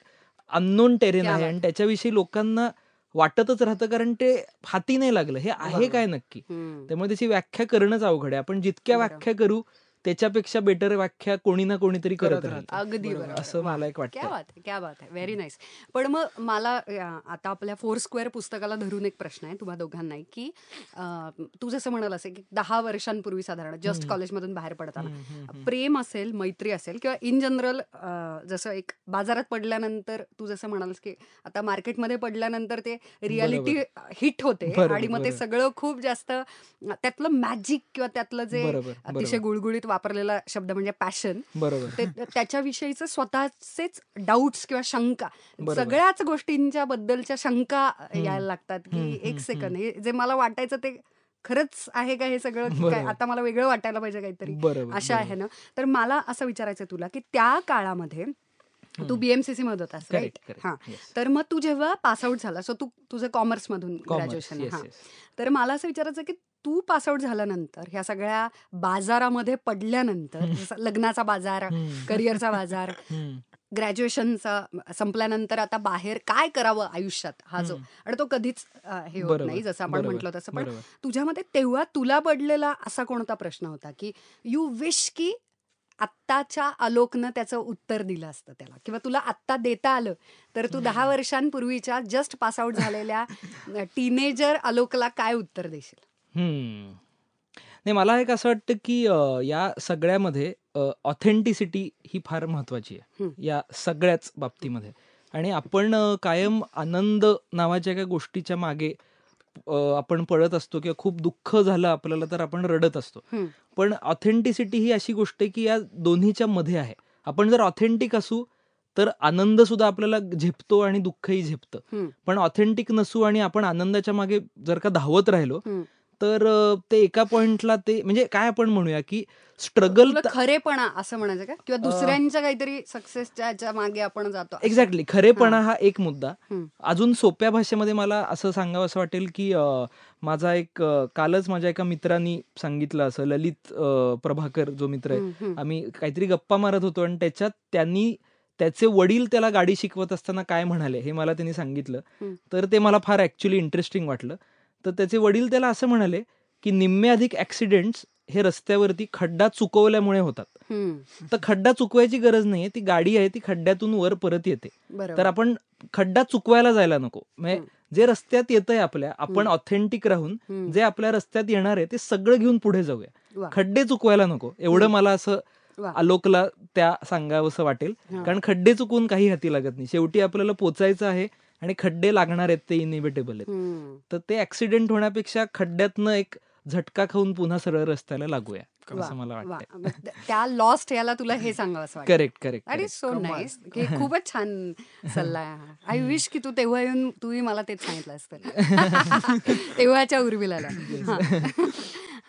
अननोन टेरेन आहे आणि त्याच्याविषयी लोकांना वाटतच राहतं कारण ते हाती नाही लागलं हे आहे काय नक्की. त्यामुळे त्याची व्याख्या करणंच अवघड आहे. आपण जितक्या व्याख्या करू त्याच्यापेक्षा बेटर व्याख्या कोणी ना कोणीतरी करत राहतं. अगदी बरोबर, असं मला एक वाटतं. क्या बात आहे, क्या बात आहे, व्हेरी नाईस. पण मग मला आता आपल्या फोर स्क्वेअर पुस्तकाला धरून एक प्रश्न आहे तुम्हा दोघांना की तू जसं म्हणाल असेल की 10 वर्षांपूर्वी साधारण जस्ट कॉलेजमधून बाहेर पडताना प्रेम असेल, मैत्री असेल किंवा इन जनरल जसं एक बाजारात पडल्यानंतर तू जसं म्हणालस की आता मार्केटमध्ये पडल्यानंतर ते रियालिटी हिट होते आणि मग ते सगळं खूप जास्त त्यातलं मॅजिक किंवा त्यातलं जे अतिशय गुळगुळीत वापरलेला शब्द म्हणजे पॅशन. बरोबर. त्याच्याविषयीच स्वतःचेच डाऊट्स किंवा शंका, सगळ्याच गोष्टींच्या बद्दलच्या शंका यायला लागतात की एक सेकंद हे जे मला वाटायचं ते खरंच आहे का, हे सगळं काय आता मला वेगळं वाटायला पाहिजे काहीतरी अशा आहे ना. तर मला असं विचारायचं तुला की त्या काळामध्ये तू बीएमसीसी मध्ये होतास राईट. हा, तर मग तू जेव्हा पासआउट झाला, सो तू तुझं कॉमर्स मधून ग्रॅज्युएशन. हा, तर मला असं विचारायचं की तू पासआउट झाल्यानंतर ह्या सगळ्या बाजारामध्ये पडल्यानंतर लग्नाचा बाजार, करिअरचा बाजार, ग्रॅज्युएशनचा संपल्यानंतर आता बाहेर काय करावं आयुष्यात हा जो, आणि तो कधीच हे होत नाही जसं आपण म्हटलं तसं, पण तुझ्यामध्ये तेव्हा तुला पडलेला असा कोणता प्रश्न होता की यू विश की आत्ताच्या आलोकनं त्याचं उत्तर दिलं असतं त्याला, किंवा तुला आत्ता देता आलं तर तू 10 वर्षांपूर्वीच्या जस्ट पासआउट झालेल्या टीनेजर आलोकला काय उत्तर देशील? नाही, मला एक असं वाटतं की या सगळ्यामध्ये ऑथेंटिसिटी ही फार महत्वाची आहे या सगळ्याच बाबतीमध्ये. आणि आपण कायम आनंद नावाच्या एका गोष्टीच्या मागे आपण पळत असतो किंवा खूप दुःख झालं आपल्याला तर आपण रडत असतो. पण ऑथेंटिसिटी ही अशी गोष्ट आहे की या दोन्हीच्या मध्ये आहे. आपण जर ऑथेंटिक असू तर आनंद सुद्धा आपल्याला झेपतो आणि दुःखही झेपतं. पण ऑथेंटिक नसू आणि आपण आनंदाच्या मागे जर का धावत राहिलो तर ते एका पॉइंटला ते म्हणजे काय आपण म्हणूया की स्ट्रगल, खरेपणा असं म्हणायचं का, किंवा दुसऱ्यांच्या काहीतरी सक्सेसच्या मागे आपण जातो. एक्झॅक्टली, खरेपणा हा एक मुद्दा. अजून सोप्या भाषेमध्ये मला असं सांगावं असं वाटेल की माझा एक कालच माझ्या एका मित्रांनी सांगितलं असं, ललित प्रभाकर जो मित्र आहे, आम्ही काहीतरी गप्पा मारत होतो आणि त्याच्यात त्यांनी त्याचे वडील त्याला गाडी शिकवत असताना काय म्हणाले हे मला त्यांनी सांगितलं. तर ते मला फार ऍक्च्युली इंटरेस्टिंग वाटलं. तर त्याचे वडील त्याला असं म्हणाले की निम्मे अधिक ऍक्सिडेंट्स हे रस्त्यावरती खड्डा चुकवल्यामुळे होतात. तर खड्डा चुकवायची गरज नाहीये, ती गाडी आहे ती खड्ड्यातून वर परत येते. तर आपण खड्डा चुकवायला जायला नको. म्हणजे जे रस्त्यात येत आहे आपल्या, आपण ऑथेंटिक राहून जे आपल्या रस्त्यात येणार आहे ते सगळं घेऊन पुढे जाऊया, खड्डे चुकवायला नको. एवढं मला असं आलोकला त्या सांगावंसं वाटेल, कारण खड्डे चुकवून काही हाती लागत नाही. शेवटी आपल्याला पोचायचं आहे आणि खड्डे लागणार आहेत, ते इनइव्हिटेबल आहेत. तर ते ऍक्सिडेंट होण्यापेक्षा खड्ड्यातनं एक झटका खाऊन पुन्हा सरळ रस्त्याला लागूया पटकन असं मला वाटतं. त्या लॉस्ट याला तुला हे सांगावं असं वाटतं. Correct correct. अरे सो नाईस. खूपच छान सल्ला. आय विश की तू तेव्हा येऊन तूही मला तेच सांगितलं असतं तेव्हाच्या उर्मिलाला.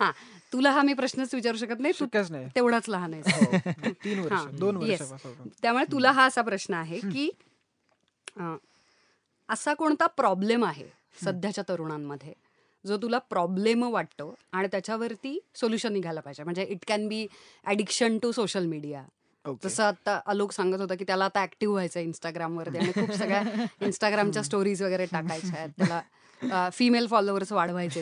हा तुला हा मी प्रश्नच विचारू शकत नाही, तूच नाही, तेवढाच लहान आहे 3 वर्ष 2 वर्षापासून. त्यामुळे तुला हा असा प्रश्न आहे की असा कोणता प्रॉब्लेम आहे सध्याच्या तरुणांमध्ये जो तुला प्रॉब्लेम वाटतो आणि त्याच्यावरती सोल्युशन निघायला पाहिजे. म्हणजे it can be addiction to social media. जसं आता अलोक सांगत होता की त्याला आता ऍक्टिव्ह व्हायचं इंस्टाग्रामवरती आणि खूप सगळ्या इंस्टाग्रामच्या स्टोरीज वगैरे टाकायच्या आहेत, त्याला फिमेल फॉलोअर्स वाढवायचे.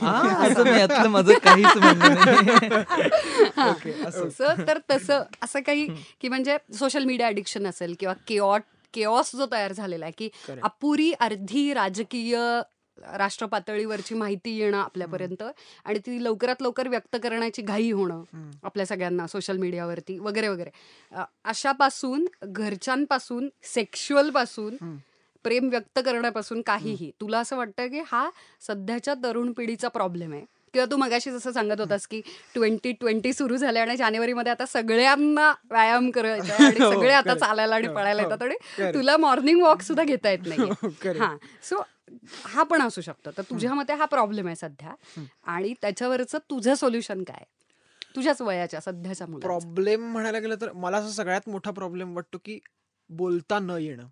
तर तसं असं काही की म्हणजे सोशल मीडिया ॲडिक्शन असेल किंवा केऑस जो तयार झालेला आहे की अपुरी अर्धी राजकीय राष्ट्र पातळीवरची माहिती येणं आपल्यापर्यंत आणि ती लवकरात लवकर व्यक्त करण्याची घाई होणं आपल्या सगळ्यांना सोशल मीडियावरती वगैरे वगैरे, अशापासून घरच्यांपासून सेक्शुअलपासून प्रेम व्यक्त करण्यापासून काहीही तुला असं वाटतं की हा सध्याच्या तरुण पिढीचा प्रॉब्लेम आहे? किंवा तू मगाशी जसं सांगत होतास की 2020 सुरू झालं आणि जानेवारीमध्ये आता सगळ्यांना व्यायाम करायचा आणि सगळे आता चालायला आणि पळायला येतात आणि तुला मॉर्निंग वॉक सुद्धा घेता येत नाही. हा सो हा पण असू शकतो. तर तुझ्या मते हा प्रॉब्लेम आहे सध्या आणि त्याच्यावरचं तुझं सोल्युशन काय तुझ्याच वयाच्या सध्याच्या मुलाचा? प्रॉब्लेम म्हणायला गेलं तर मला असं सगळ्यात मोठा प्रॉब्लेम वाटतो की बोलता न येणं.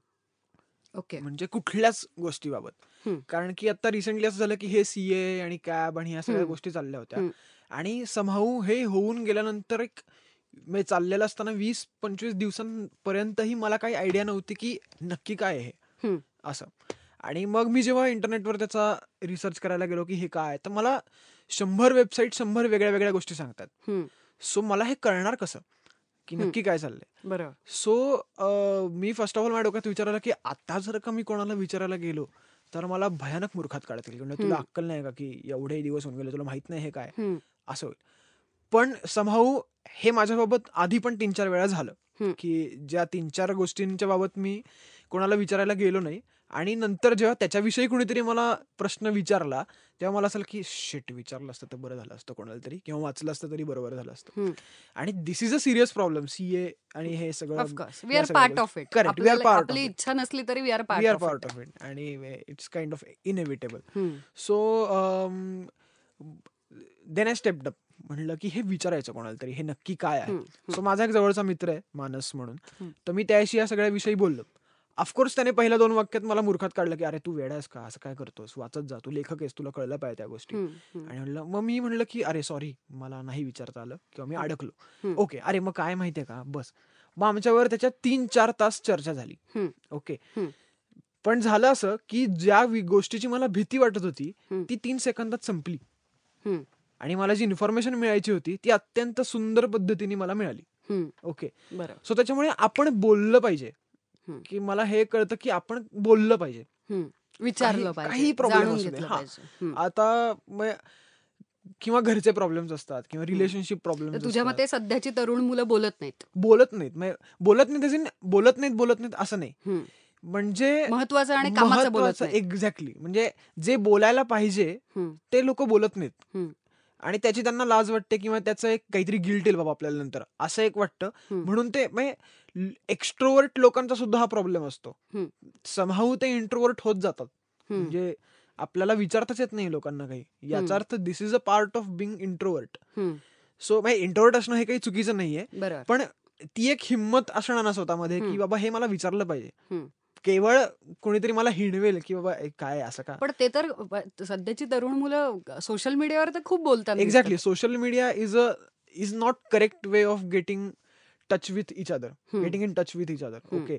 ओके. म्हणजे कुठल्याच गोष्टीबाबत. कारण की आता रिसेंटली असं झालं की हे CA आणि कॅब आणि ह्या सगळ्या गोष्टी चालल्या होत्या आणि समहाऊ हे होऊन गेल्यानंतर एक मी चाललेलं असताना 20-25 दिवसांपर्यंतही मला काही आयडिया नव्हती की नक्की काय हे असं. आणि मग मी जेव्हा इंटरनेटवर त्याचा रिसर्च करायला गेलो की हे काय, तर मला 100 वेबसाईट 100 वेगळ्या वेगळ्या गोष्टी सांगतात. सो मला हे कळणार कसं की नक्की काय चाललंय. बरं. सो मी फर्स्ट ऑफ ऑल माझ्या डोक्यात विचारायला की आता जर का मी कोणाला विचारायला गेलो तर मला भयानक मूर्खात काढतील. म्हणजे तुला अक्कल नाही का की एवढे दिवस होऊन गेले तुला माहित नाही हे काय असं होईल. पण समहाऊ हे माझ्याबाबत आधी पण 3-4 वेळा झालं की ज्या 3-4 गोष्टींच्या बाबत मी कोणाला विचारायला गेलो नाही आणि नंतर जेव्हा त्याच्याविषयी कुणीतरी मला प्रश्न विचारला तेव्हा मला असं की शिट, विचारलं असतं तर बरं झालं असतं कोणाला तरी किंवा वाचलं असतं तरी बरोबर झालं असतं. आणि this is a serious problem. CA आणि हे सगळं part of it. Correct. We are part of it. इच्छा नसली तरी we are part of it आणि it's kind of inevitable. So then I stepped up. म्हणलं की हे विचारायचं कोणाला तरी हे नक्की काय आहे. सो माझा एक जवळचा मित्र आहे मानस म्हणून, तर मी त्याशी या सगळ्याविषयी बोललो. ऑफकोर्स त्याने पहिल्या 2 वाक्यात मला मूर्खात काढलं की अरे तू वेडास का, असं काय करतोस, वाचत जा, तू लेखक आहेस, तुला कळलं पाहिजे त्या गोष्टी. आणि मी म्हणलं की अरे सॉरी मला नाही विचारता आलं किंवा मी अडकलो. ओके. अरे मग काय माहितीये का, बस मग आमच्यावर त्याच्या 3-4 तास चर्चा झाली. ओके. पण झालं असं की ज्या गोष्टीची मला भीती वाटत होती ती 3 सेकंदात संपली आणि मला जी इन्फॉर्मेशन मिळायची होती ती अत्यंत सुंदर पद्धतीने मला मिळाली. ओके. सो त्याच्यामुळे आपण बोललं पाहिजे की मला हे कळतं की आपण बोललं पाहिजे, विचारलं पाहिजे, काही प्रॉब्लेम असते आता किंवा घरचे प्रॉब्लेम्स असतात किंवा रिलेशनशिप प्रॉब्लेम. तुझ्या मते सध्याची तरुण मुलं बोलत नाहीत असं नाही, म्हणजे महत्वाचं आणि कामाचं बोलत नाही. एक्झॅक्टली. म्हणजे जे बोलायला पाहिजे ते लोक बोलत नाहीत आणि त्याची त्यांना लाज वाटते किंवा त्याचं एक काहीतरी गिल्ट येईल बाबा आपल्याला नंतर असं एक वाटतं. म्हणून ते एक्स्ट्रोवर्ट लोकांचा सुद्धा हा प्रॉब्लेम असतो. समहाऊ ते इंट्रोवर्ट होत जातात, म्हणजे आपल्याला विचारताच येत नाही लोकांना काही. याचा अर्थ this is a part of being introvert. So introvert असणं हे काही चुकीचं नाहीये, पण ती एक हिंमत असणार ना स्वतःमध्ये की बाबा हे मला विचारलं पाहिजे. केवळ कोणीतरी मला हिणवेल की बाबा काय असं का. पण ते तर सध्याची तरुण मुलं सोशल मीडियावर तर खूप बोलतात. Exactly. Social media is not correct way of getting in touch with each other. Okay.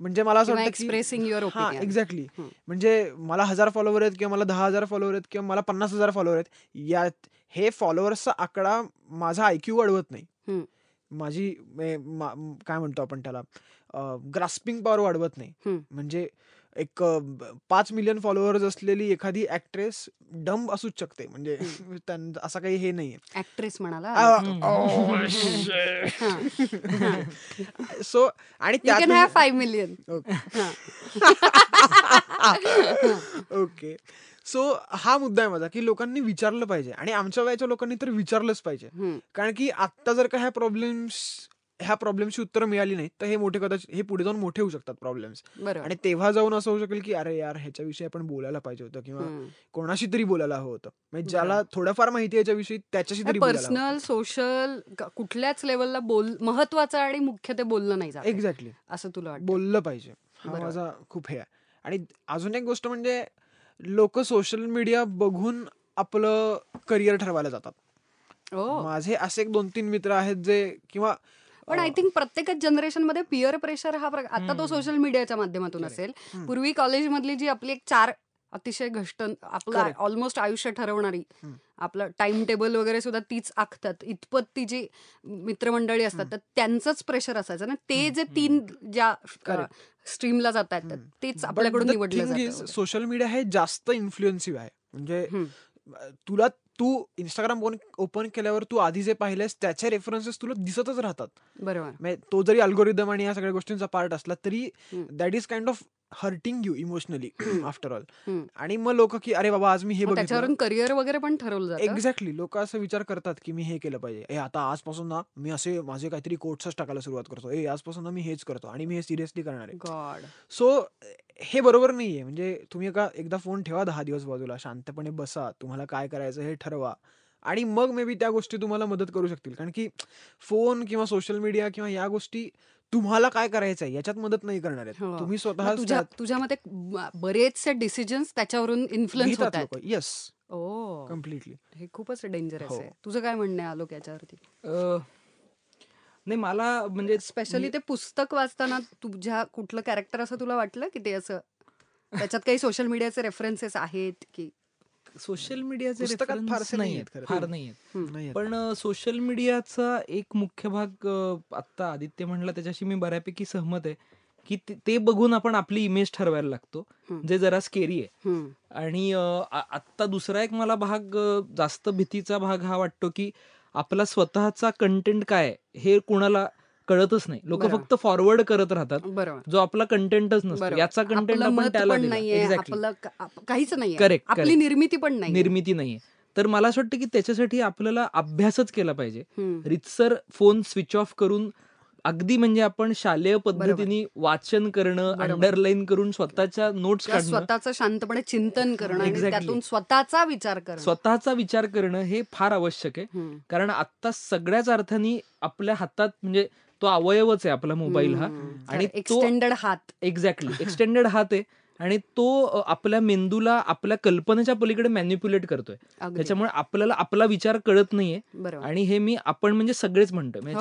म्हणजे मला असं वाटतं एक्सप्रेसिंग युअर ओपिनियन. एक्झॅक्टली. म्हणजे मला 1000 फॉलोवर आहेत किंवा मला 10,000 फॉलोवर आहेत किंवा मला 50,000 फॉलोवर आहेत, यात हे फॉलोअर्सचा आकडा माझा IQ वाढवत नाही, माझी काय म्हणतो आपण त्याला ग्रास्पिंग पॉवर वाढवत नाही. म्हणजे एक 5 मिलियन फॉलोअर्स असलेली एखादी ऍक्ट्रेस डंब असूच शकते, म्हणजे असं काही हे नाहीये. ऍक्ट्रेस म्हणाला. सो आणि you can have 5 million. Okay. So हा मुद्दा आहे माझा की लोकांनी विचारलं पाहिजे आणि आमच्या वयाच्या लोकांनी तर विचारलंच पाहिजे. कारण की आत्ता जर का ह्या प्रॉब्लेम्सची उत्तरं मिळाली नाही तर हे मोठे कदाचित हे पुढे जाऊन मोठे होऊ शकतात प्रॉब्लेम्स. आणि तेव्हा जाऊन असं होऊ शकेल की अरे यार ह्याच्याविषयी आपण बोलायला पाहिजे होतं किंवा कोणाशी तरी बोलायला हवं होतं. म्हणजे ज्याला थोडंफार माहिती याच्याविषयी त्याच्याशी तरी पर्सनल सोशल कुठल्याच लेवलला महत्वाचं आणि मुख्य ते बोललं नाही. एक्झॅक्टली असं तुला बोललं पाहिजे. हा माझा खूप हे आहे. आणि अजून एक गोष्ट म्हणजे लोक सोशल मीडिया बघून आपलं करिअर ठरवायला जातात. माझे असे एक 2-3 मित्र आहेत जे किंवा पण आय थिंक प्रत्येकच जनरेशन मध्ये पियर प्रेशर हा प्रकार आता तो सोशल मीडियाच्या माध्यमातून असेल. पूर्वी कॉलेजमधली जी आपली एक 4 अतिशय घष्ट आपलं ऑलमोस्ट आयुष्य ठरवणारी आपलं टाइम टेबल वगैरे सुद्धा तीच आखतात इतपत ती जी मित्रमंडळी असतात तर त्यांचंच प्रेशर असायचं ना. ते जे 3 ज्या स्ट्रीमला जातात तेच आपल्याकडून निवडलं जातं. सोशल मीडिया हे जास्त इन्फ्लुएन्सिव्ह आहे. म्हणजे तुला तू इंस्टाग्राम ओपन केल्यावर तू आधी जे पाहिलेस त्याचे रेफरन्सेस तुला दिसतच राहतात. बरोबर. तो जरी अल्गोरिदम आणि या सगळ्या गोष्टींचा पार्ट असला तरी that is kind of hurting you emotionally after all. आणि मग लोक की अरे बाबा आज मी हे बघितलं करिअर वगैरे पण ठरवलं जातं. एक्झॅक्टली लोक असं विचार करतात की मी हे केलं पाहिजे. हे आता आजपासून ना मी असे माझे काहीतरी कोट्सच टाकायला सुरुवात करतो. हे आजपासून ना मी हेच करतो आणि मी हे सिरियसली करणार आहे. गॉड. सो हे बरोबर नाहीये. म्हणजे तुम्ही एकदा फोन ठेवा 10 दिवस बाजूला शांतपणे बसा तुम्हाला काय करायचं हे ठरवा आणि मग मे बी त्या गोष्टी तुम्हाला मदत करू शकतील. कारण की फोन किंवा सोशल मीडिया किंवा या गोष्टी तुम्हाला काय करायचंय याच्यात मदत नाही करणार आहेत. तुम्ही स्वतः तुझ्या मते बरेचसे डिसिजन्स त्याच्यावरून इन्फ्लुएन्स होतात. Yes completely. हे खूपच डेंजरस आहे. तुझं काय म्हणणं आहे आलोक याच्यावरती? नाही मला म्हणजे स्पेशली ते पुस्तक वाचताना तुझ्या कुठलं कॅरेक्टर असं तुला वाटलं की ते असं त्याच्यात काही सोशल मीडियाचे रेफरन्सेस आहेत की? सोशल मीडियाचे रेफरन्स फारसे नाही आहेत. फार नाही आहेत. पण सोशल मीडियाचा एक मुख्य भाग आत्ता आदित्य म्हणला त्याच्याशी मी बऱ्यापैकी सहमत आहे की ते बघून आपण आपली इमेज ठरवायला लागतो जे जरा स्केरी आहे. आणि आत्ता दुसरा एक मला भाग जास्त भीतीचा भाग हा वाटतो की आपला स्वतःचा कंटेंट काय हे कोणाला कळतच नाही. लोक फक्त फॉरवर्ड करत राहतात जो आपला कंटेंटच नसतो. याचा कंटेंट आपण त्याला काहीच नाही. करेक्ट. आपली निर्मिती नाहीये. तर मला असं वाटतं की त्याच्यासाठी आपल्याला अभ्यासच केला पाहिजे. रितसर फोन स्विच ऑफ करून अगदी म्हणजे आपण शालेय पद्धतीने वाचन करणं अंडरलाईन करून स्वतःच्या नोट्स काढणं स्वतःचं शांतपणे चिंतन करणं त्यातून स्वतःचा विचार करणं हे फार आवश्यक आहे. कारण आता सगळ्याच अर्थाने आपल्या हातात म्हणजे तो अवयवच आहे आपला मोबाईल हा. आणि एक्सटेंडेड हात. एक्झॅक्टली एक्सटेंडेड हात आहे आणि तो आपल्या मेंदूला आपल्या कल्पनेच्या पलीकडे मॅन्युप्युलेट करतोय. त्याच्यामुळे आपल्याला आपला विचार कळत नाहीये. आणि हे मी आपण म्हणजे सगळेच म्हणतोय.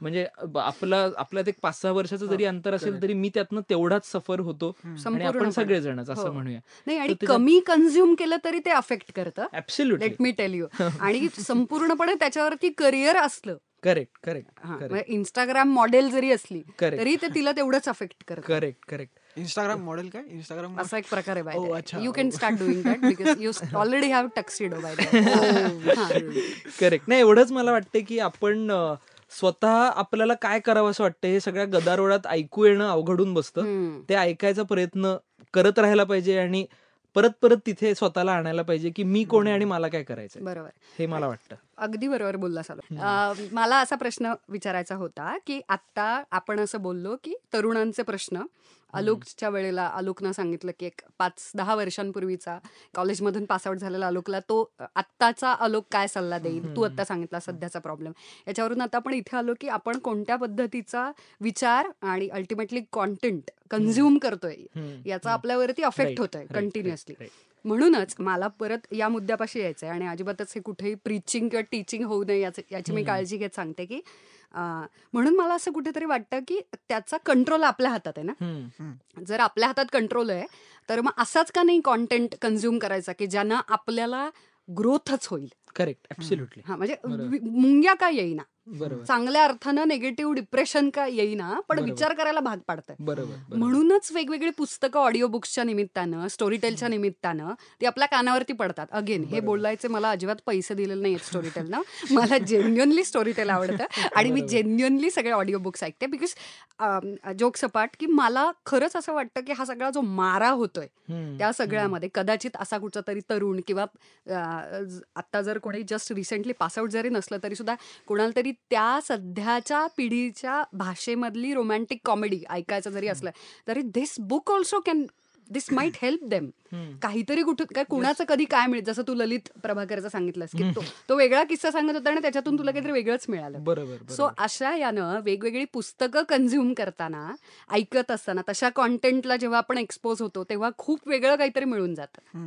म्हणजे आपल्यात एक 5-6 वर्षाचं जरी अंतर असेल तरी मी त्यातनं तेवढाच सफर होतो आणि आपण सगळेजणच असं म्हणूया. नाही आणि कमी कन्झ्युम केलं तरी ते अफेक्ट करतं. Absolutely. Let me tell you. आणि संपूर्णपणे त्याच्यावरती करिअर असलं. Correct correct. इंस्टाग्राम मॉडेल जरी असली तरी ते तिला तेवढंच अफेक्ट करतं. Correct correct. इंस्टाग्राम मॉडेल काय इंस्टाग्राम असा एक प्रकार आहे. You can start doing that because you already have tuxedo by that. Correct. नाही एवढंच मला वाटतं की आपण स्वतः आपल्याला काय करावं असं वाटतं हे सगळ्या गदारोळात ऐकू येणं अवघडून बसतं. ते ऐकायचा प्रयत्न करत राहायला पाहिजे आणि परत तिथे स्वतःला आणायला पाहिजे की मी कोण आहे आणि मला काय करायचं. बरोबर. हे मला वाटतं. अगदी बरोबर बोलला सालो. मला असा प्रश्न विचारायचा होता की आता आपण असं बोललो की तरुणांचे प्रश्न अलोकच्या वेळेला अलोकनं सांगितलं की एक 5-10 वर्षांपूर्वीचा कॉलेजमधून पासआउट झालेला अलोकला तो आत्ताचा अलोक काय सल्ला देईल. तू आत्ता सांगितला सध्याचा प्रॉब्लेम याच्यावरून आता आपण इथे आलो की आपण कोणत्या पद्धतीचा विचार आणि अल्टिमेटली कॉन्टेंट कन्झ्युम करतोय याचा आपल्यावरती अफेक्ट होतोय कंटिन्युअसली. म्हणूनच मला परत या मुद्द्यापाशी यायचं आहे आणि अजिबातच हे कुठेही प्रीचिंग किंवा टीचिंग होऊ नये याची मी काळजी घेत सांगते की म्हणून मला असं कुठेतरी वाटतं की त्याचा कंट्रोल आपल्या हातात आहे ना. जर आपल्या हातात कंट्रोल आहे तर मग असाच का नाही कॉन्टेंट कन्झ्युम करायचा की ज्यांना आपल्याला ग्रोथच होईल. Correct absolutely. हा म्हणजे मुंग्या का येईना, चांगल्या अर्थानं निगेटिव्ह डिप्रेशन का येईना, पण विचार करायला भाग पाडतंय. बरोबर. म्हणूनच वेगवेगळी पुस्तकं ऑडिओ बुक्सच्या निमित्तानं, स्टोरीटेलच्या निमित्तानं ती आपल्या कानावरती पडतात. अगेन हे बोलायचे मला अजिबात पैसे दिलेले नाहीत स्टोरीटेलनं, मला जेन्युअनली स्टोरीटेल आवडतं आणि मी जेन्युअनली सगळे ऑडिओ बुक्स ऐकते. बिकॉज जोक सपाट की मला खरंच असं वाटतं की हा सगळा जो मारा होतोय त्या सगळ्यामध्ये कदाचित असा कुठचा तरी तरुण किंवा आत्ता जर कोणी जस्ट रिसेंटली पासआउट जरी नसलं तरी सुद्धा कोणाला तरी त्या सध्याच्या पिढीच्या भाषेमधली रोमॅन्टिक कॉमेडी ऐकायचं जरी असलं तरी this book also can, this might help them. काहीतरी कुठून काय कुणाचं कधी काय मिळेल, जसं तू ललित प्रभाकरचा सांगितलंस की तो वेगळा किस्सा सांगत होता आणि त्याच्यातून तुला काहीतरी वेगळंच मिळालं. बरोबर. सो अशा यानं वेगवेगळी पुस्तकं कन्झ्युम करताना, ऐकत असताना, तशा कॉन्टेंटला जेव्हा आपण एक्सपोज होतो तेव्हा खूप वेगळं काहीतरी मिळून जातं.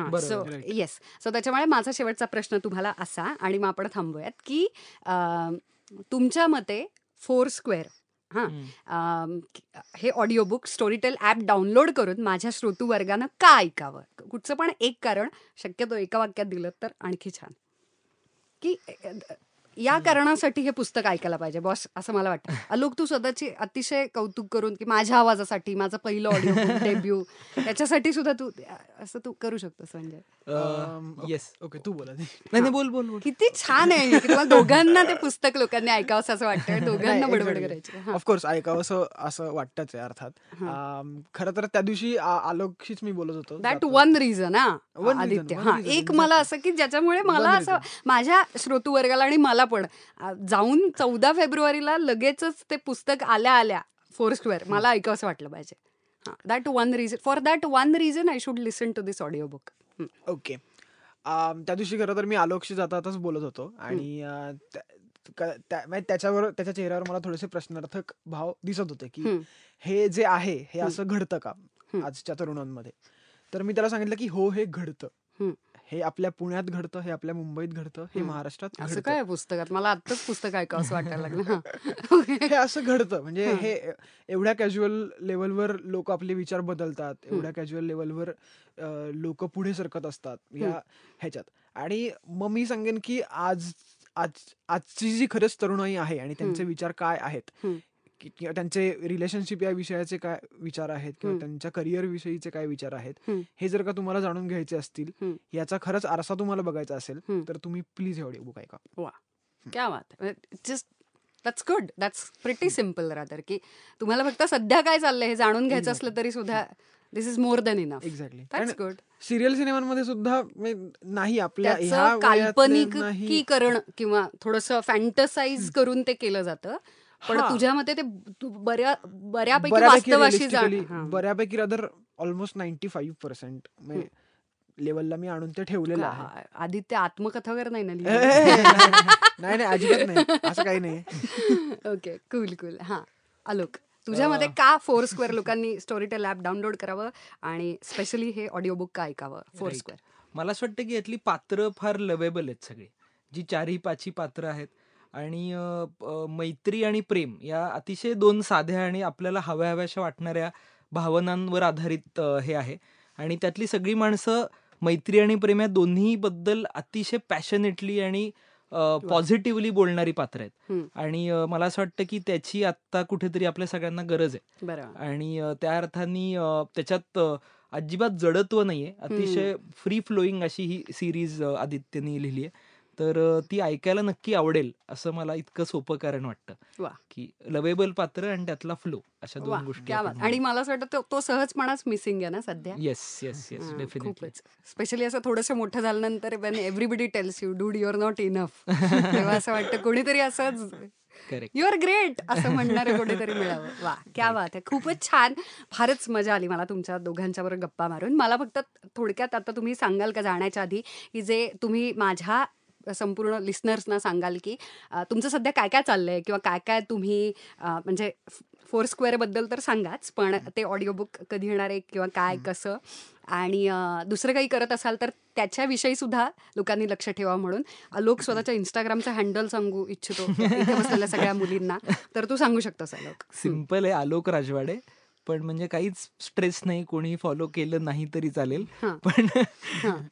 हां सो येस. सो त्याच्यामुळे माझा शेवटचा प्रश्न तुम्हाला असा, आणि मग आपण थांबूयात, की तुमच्या मते फोर स्क्वेअर हे audio book स्टोरीटेल app download करून माझ्या श्रोतू वर्गानं का ऐकावं? कुठचं पण एक कारण शक्यतो एका वाक्यात दिलं तर आणखी छान, की या कारणासाठी हे पुस्तक ऐकायला पाहिजे बॉस, असं मला वाटतं. अलोक, तू स्वतःची अतिशय कौतुक करून की माझ्या आवाजासाठी, माझं पहिलं ऑडिओ बुक डेब्यू, त्याच्यासाठी सुद्धा तू असं तू करू शकतो. संजय, येस ओके, तू बोला. नाही बोल बोल. किती छान आहे की तुम्हाला दोघांना ते पुस्तक लोकांनी ऐकावंसं असं वाटतं, दोघांना बडबड करायची. ऑफकोर्स ऐकावंसं असं वाटतंच आहे अर्थात. खरं तर त्या दिवशी आलोकशीच मी बोलत होतो, दॅट वन रिझन. हा आदित्य, हा एक मला असं की ज्याच्यामुळे मला असं माझ्या श्रोतू वर्गाला आणि मला पण जाऊन 14 फेब्रुवारीला लगेचच ते पुस्तक आल्या फोर स्क्वेअर मला ऐकावं असं वाटलं पाहिजे. हा that one reason, for that one reason I should listen to this audio book. Okay. त्या दिवशी खरं तर मी आलोकशी जातातच बोलत होतो आणि त्याच्या चेहऱ्यावर मला थोडेसे प्रश्नार्थक भाव दिसत होते की हे जे आहे हे असं घडतं का आजच्या तरुणांमध्ये. तर मी त्याला सांगितलं की हो, हे घडतं. हे आपल्या पुण्यात घडतं, हे आपल्या मुंबईत घडतं, हे महाराष्ट्रात. असं काय पुस्तकात मला आत्ताच पुस्तक ऐकावं असं वाटायला लागलं. हे असं घडतं म्हणजे हे एवढ्या कॅज्युअल लेवलवर लोक आपले विचार बदलतात, एवढ्या कॅज्युअल लेवलवर लोक पुढे सरकत असतात या ह्याच्यात. आणि मग मी सांगेन की आजची जी खरंच तरुणाई आहे आणि त्यांचे विचार काय आहेत, किंवा त्यांचे रिलेशनशिप या विषयाचे काय विचार आहेत, किंवा त्यांच्या करिअर विषयीचे काय विचार आहेत, हे जर का तुम्हाला जाणून घ्यायचे असतील, याचा खरंच आरसा तुम्हाला बघायचा असेल तर तुम्ही प्लीज एवढे बुक ऐका. वा क्या बात. Just that's good, that's pretty simple rather, की तुम्हाला फक्त सध्या काय चाललंय हे जाणून घ्यायचं असलं तरी सुद्धा this is more than enough. Exactly. That's good. Serial सिनेमांमध्ये सुद्धा नाही आपल्या ह्या काल्पनिकीकरण किंवा थोडंसं फॅन्टसाइज करून ते केलं जातं, पण तुझ्या मते ते बऱ्यापैकी वास्तवाशी जाणं, बऱ्यापैकी रादर ऑलमोस्ट 95% लेवलला मी आणून ते ठेवलेलं आहे. आदित्य आत्मकथा वगैरे नाही ना लिहिली? नाही अजिबात नाही, असं काही नाही. Okay, cool cool. हा आलोक, तुझ्या मते का फोर स्क्वेअर लोकांनी स्टोरीटेल ऍप डाउनलोड करावं आणि स्पेशली हे ऑडिओ बुक का ऐकावं फोर स्क्वेअर? मला असं वाटतं की यातली पात्र फार लवेबल आहेत सगळी, जी चारही पाचही पात्र आहेत, आणि मैत्री आणि प्रेम या अतिशय दोन साध्या आणि आपल्याला हव्याशा वाटणाऱ्या भावनांवर आधारित हे आहे. आणि त्यातली सगळी माणसं मैत्री आणि प्रेम या दोन्हीबद्दल अतिशय पॅशनेटली आणि पॉझिटिव्हली बोलणारी पात्र आहेत. आणि मला असं वाटतं की त्याची आत्ता कुठेतरी आपल्या सगळ्यांना गरज आहे. आणि त्या अर्थाने त्याच्यात अजिबात जडत्व नाहीये, अतिशय फ्री फ्लोईंग अशी ही सिरीज आदित्यने लिहिली आहे. तर ती ऐकायला नक्की आवडेल असं मला इतकं सोपं कारण वाटतं, की लवेबल पात्र आणि त्यातला फ्लो, अशा दोन गोष्टी. आणि मला असं वाटतं तो सहजपणाच मिसिंग आहे ना सध्या. Yes yes yes, definitely. Specially असं थोडंसं मोठं झाल्यानंतर when everybody tells you dude your not enough, तेव्हा असं वाटतं कोणीतरी असंच यू आर ग्रेट असं म्हणणारं कोणीतरी मिळावं. वा क्या बात आहे. खूपच छान. फारच मजा आली मला तुमच्या दोघांच्या बरोबर गप्पा मारून. मला फक्त थोडक्यात आता तुम्ही सांगाल का जाण्याच्या आधी, की जे तुम्ही माझ्या संपूर्ण लिस्नर्सना सांगाल की तुमचं सध्या काय काय चाललंय, किंवा काय काय तुम्ही म्हणजे फोर स्क्वेअर बद्दल तर सांगाच, पण ते ऑडिओ बुक कधी येणार आहे किंवा काय कसं, आणि दुसरं काही करत असाल तर त्याच्याविषयी सुद्धा लोकांनी लक्ष ठेवावं म्हणून. अलोक स्वतःच्या इंस्टाग्रामचा हँडल सांगू इच्छितो इथे बसलेल्या सगळ्या मुलींना, तर तू सांगू शकतोस अलोक? सिम्पल आहे, आलोक राजवाडे. पण म्हणजे काहीच स्ट्रेस नाही, कोणी फॉलो केलं नाही तरी चालेल. पण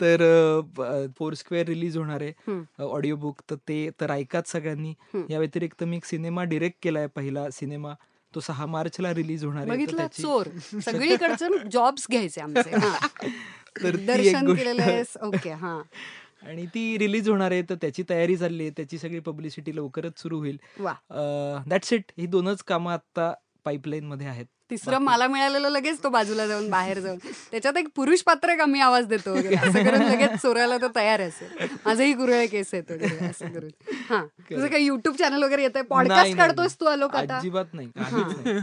तर फोर स्क्वेअर रिलीज होणार आहे ऑडिओ बुक, तर ते तर ऐकाच सगळ्यांनी. या व्यतिरिक्त मी एक सिनेमा डिरेक्ट केलाय, पहिला सिनेमा, तो 6 मार्चला रिलीज होणार आहे. चोर सगळीकडचं जॉब्स घ्यायचे आमचे, तर ती एक गोष्ट. ओके, हां, आणि ती रिलीज होणार आहे, तर त्याची तयारी झाली आहे, त्याची सगळी पब्लिसिटी लवकरच सुरू होईल. That's it. ही 2च कामं आता पाईपलाईन मध्ये आहेत. तिसरं मला मिळालेलं लगेच तो बाजूला जाऊन बाहेर जाऊन त्याच्यात एक पुरुष पात्र कमी आवाज देतो वगैरे असं करून लगेच चोरायला तो तयार असेल. माझंही गुरळे केस येतो असं करून. हा, तुझं काही युट्यूब चॅनल वगैरे येत आहे, पॉडकास्ट काढतोस तू आलोक? अजिबात नाही,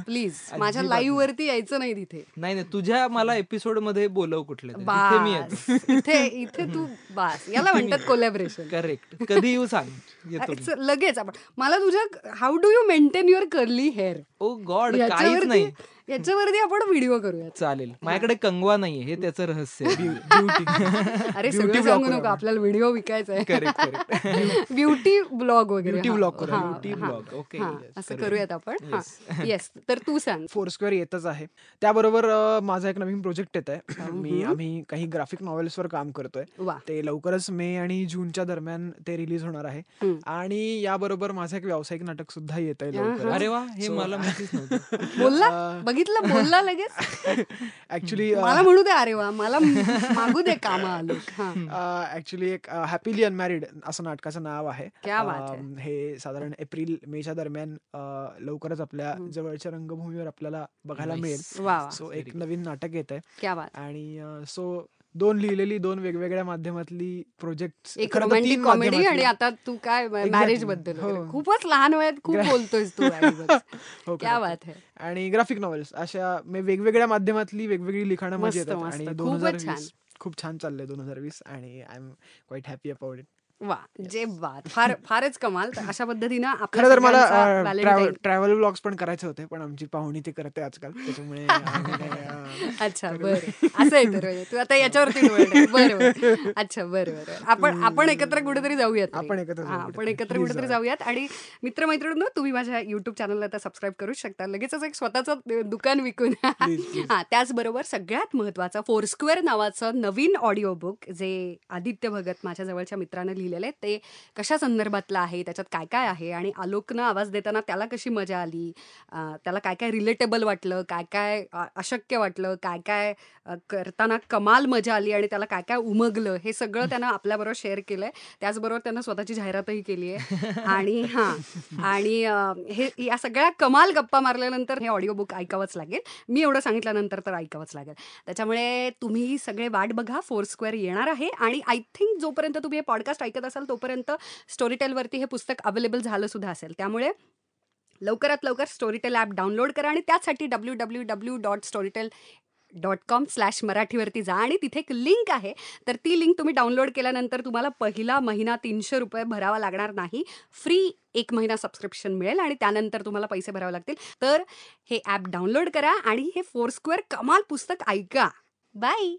प्लीज माझ्या लाईव्ह वरती यायचं नाही तिथे. नाही नाही, तुझ्या मला एपिसोड मध्ये बोलव कुठल्या, इथे इथे तू बास. याला म्हणतात कोलॅबरेशन. करेक्ट. कधी येऊ सांग? लगेच. आपण मला तुझ्या how do you maintain your curly hair, oh god, काहीच नाही, याच्यावरती आपण व्हिडिओ करूया. चालेल. माझ्याकडे कंगवा नाहीये, हे त्याचं रहस्य. अरे सगळं सांगू नको, आपल्याला व्हिडिओ विकायचा आहे. ब्युटी ब्लॉग वगैरे, ब्युटी ब्लॉग, ओके, असं करूयात आपण. येस, तर तू सांग. फोर स्क्वेअर येतच आहे, त्याबरोबर माझा एक नवीन प्रोजेक्ट येत आहे. आम्ही काही ग्राफिक नॉव्हेल्सवर काम करतोय, ते लवकरच मे आणि जूनच्या दरम्यान ते रिलीज होणार आहे. आणि याबरोबर माझं एक व्यावसायिक नाटक सुद्धा येत आहे लवकर. अरे वा, हे मला माहितीच नव्हतं. बोलला, बघितलं, बोलला लगेच. ऍक्च्युली मला म्हणू दे, अरे वा, मला मागू दे काम. ऍक्च्युली एक हॅपीली अनमॅरिड असं नाटकाचं नाव आहे. हे साधारण एप्रिल मेच्या दरम्यान लवकरच आपल्या जवळच्या रंगभूमीवर आपल्याला बघायला मिळेल. सो एक नवीन नाटक येत आहे. आणि सो 2 लिहिलेली, 2 वेगवेगळ्या माध्यमातली प्रोजेक्ट, एक रोमॅन्टिक कॉमेडी. आणि आता तू काय मॅरेज बद्दल खूपच लहान वयात खूप बोलतोयस तू, क्या बात आहे. आणि ग्राफिक नॉव्हेल्स अशा वेगवेगळ्या माध्यमातली वेगवेगळी लिखाणं मजा येतात. आणि 2020 खूप छान चाललंय, 2020, आणि I am quite happy about it. वा, जे बात, फार फारच कमाल. अशा पद्धतीनं आपल्याला, तर मला ट्रॅव्हल व्लॉग्स पण करायचे होते, पण आमची पाहुणी ते करते आजकाल, त्याच्यामुळे. अच्छा, बरं, असं आहे. तू आता याच्यावरती बरोबर. अच्छा, बरोबर. आपण एकत्र कुठेतरी जाऊयात, आपण एकत्र कुठेतरी जाऊयात. आणि मित्रमैत्रिणींनो, तुम्ही माझ्या युट्यूब चॅनलला आता सबस्क्राईब करू शकता. लगेचच एक स्वतःचं दुकान विकून. हा, त्याचबरोबर सगळ्यात महत्वाचा फोर स्क्वेअर नावाचं नवीन ऑडिओ बुक, जे आदित्य भगत माझ्या जवळच्या मित्रानं लिहिलं, ते कशा संदर्भातलं आहे, त्याच्यात काय काय आहे, आणि आलोकनं आवाज देताना त्याला कशी मजा आली, त्याला काय काय रिलेटेबल वाटलं, काय काय अशक्य वाटलं, काय काय करताना कमाल मजा आली, आणि त्याला काय काय उमगलं, हे सगळं त्यानं आपल्याबरोबर शेअर केलंय. त्याचबरोबर त्यानं स्वतःची जाहिरातही केली आहे. आणि हे या सगळ्या कमाल गप्पा मारल्यानंतर हे ऑडिओ बुक ऐकावंच लागेल. मी एवढं सांगितल्यानंतर तर ऐकावंच लागेल. त्याच्यामुळे तुम्ही सगळे वाट बघा, फोर स्क्वेअर येणार आहे. आणि आय थिंक जोपर्यंत तुम्ही हे पॉडकास्ट ऐकत असाल तोपर्यंत स्टोरीटेलवरती हे पुस्तक अवेलेबल झालं सुद्धा असेल. त्यामुळे लवकरात लवकर स्टोरीटेल ॲप डाउनलोड करा, आणि त्यासाठी www.storytel.com/मराठीवरती जा, आणि तिथे एक लिंक आहे, तर ती लिंक तुम्ही डाउनलोड केल्यानंतर तुम्हाला पहिला महिना 300 रुपये भरावा लागणार नाही. फ्री 1 महिना सबस्क्रिप्शन मिळेल, आणि त्यानंतर तुम्हाला पैसे भरावे लागतील. तर हे ॲप डाउनलोड करा आणि हे फोर स्क्वेअर कमाल पुस्तक ऐका. बाय.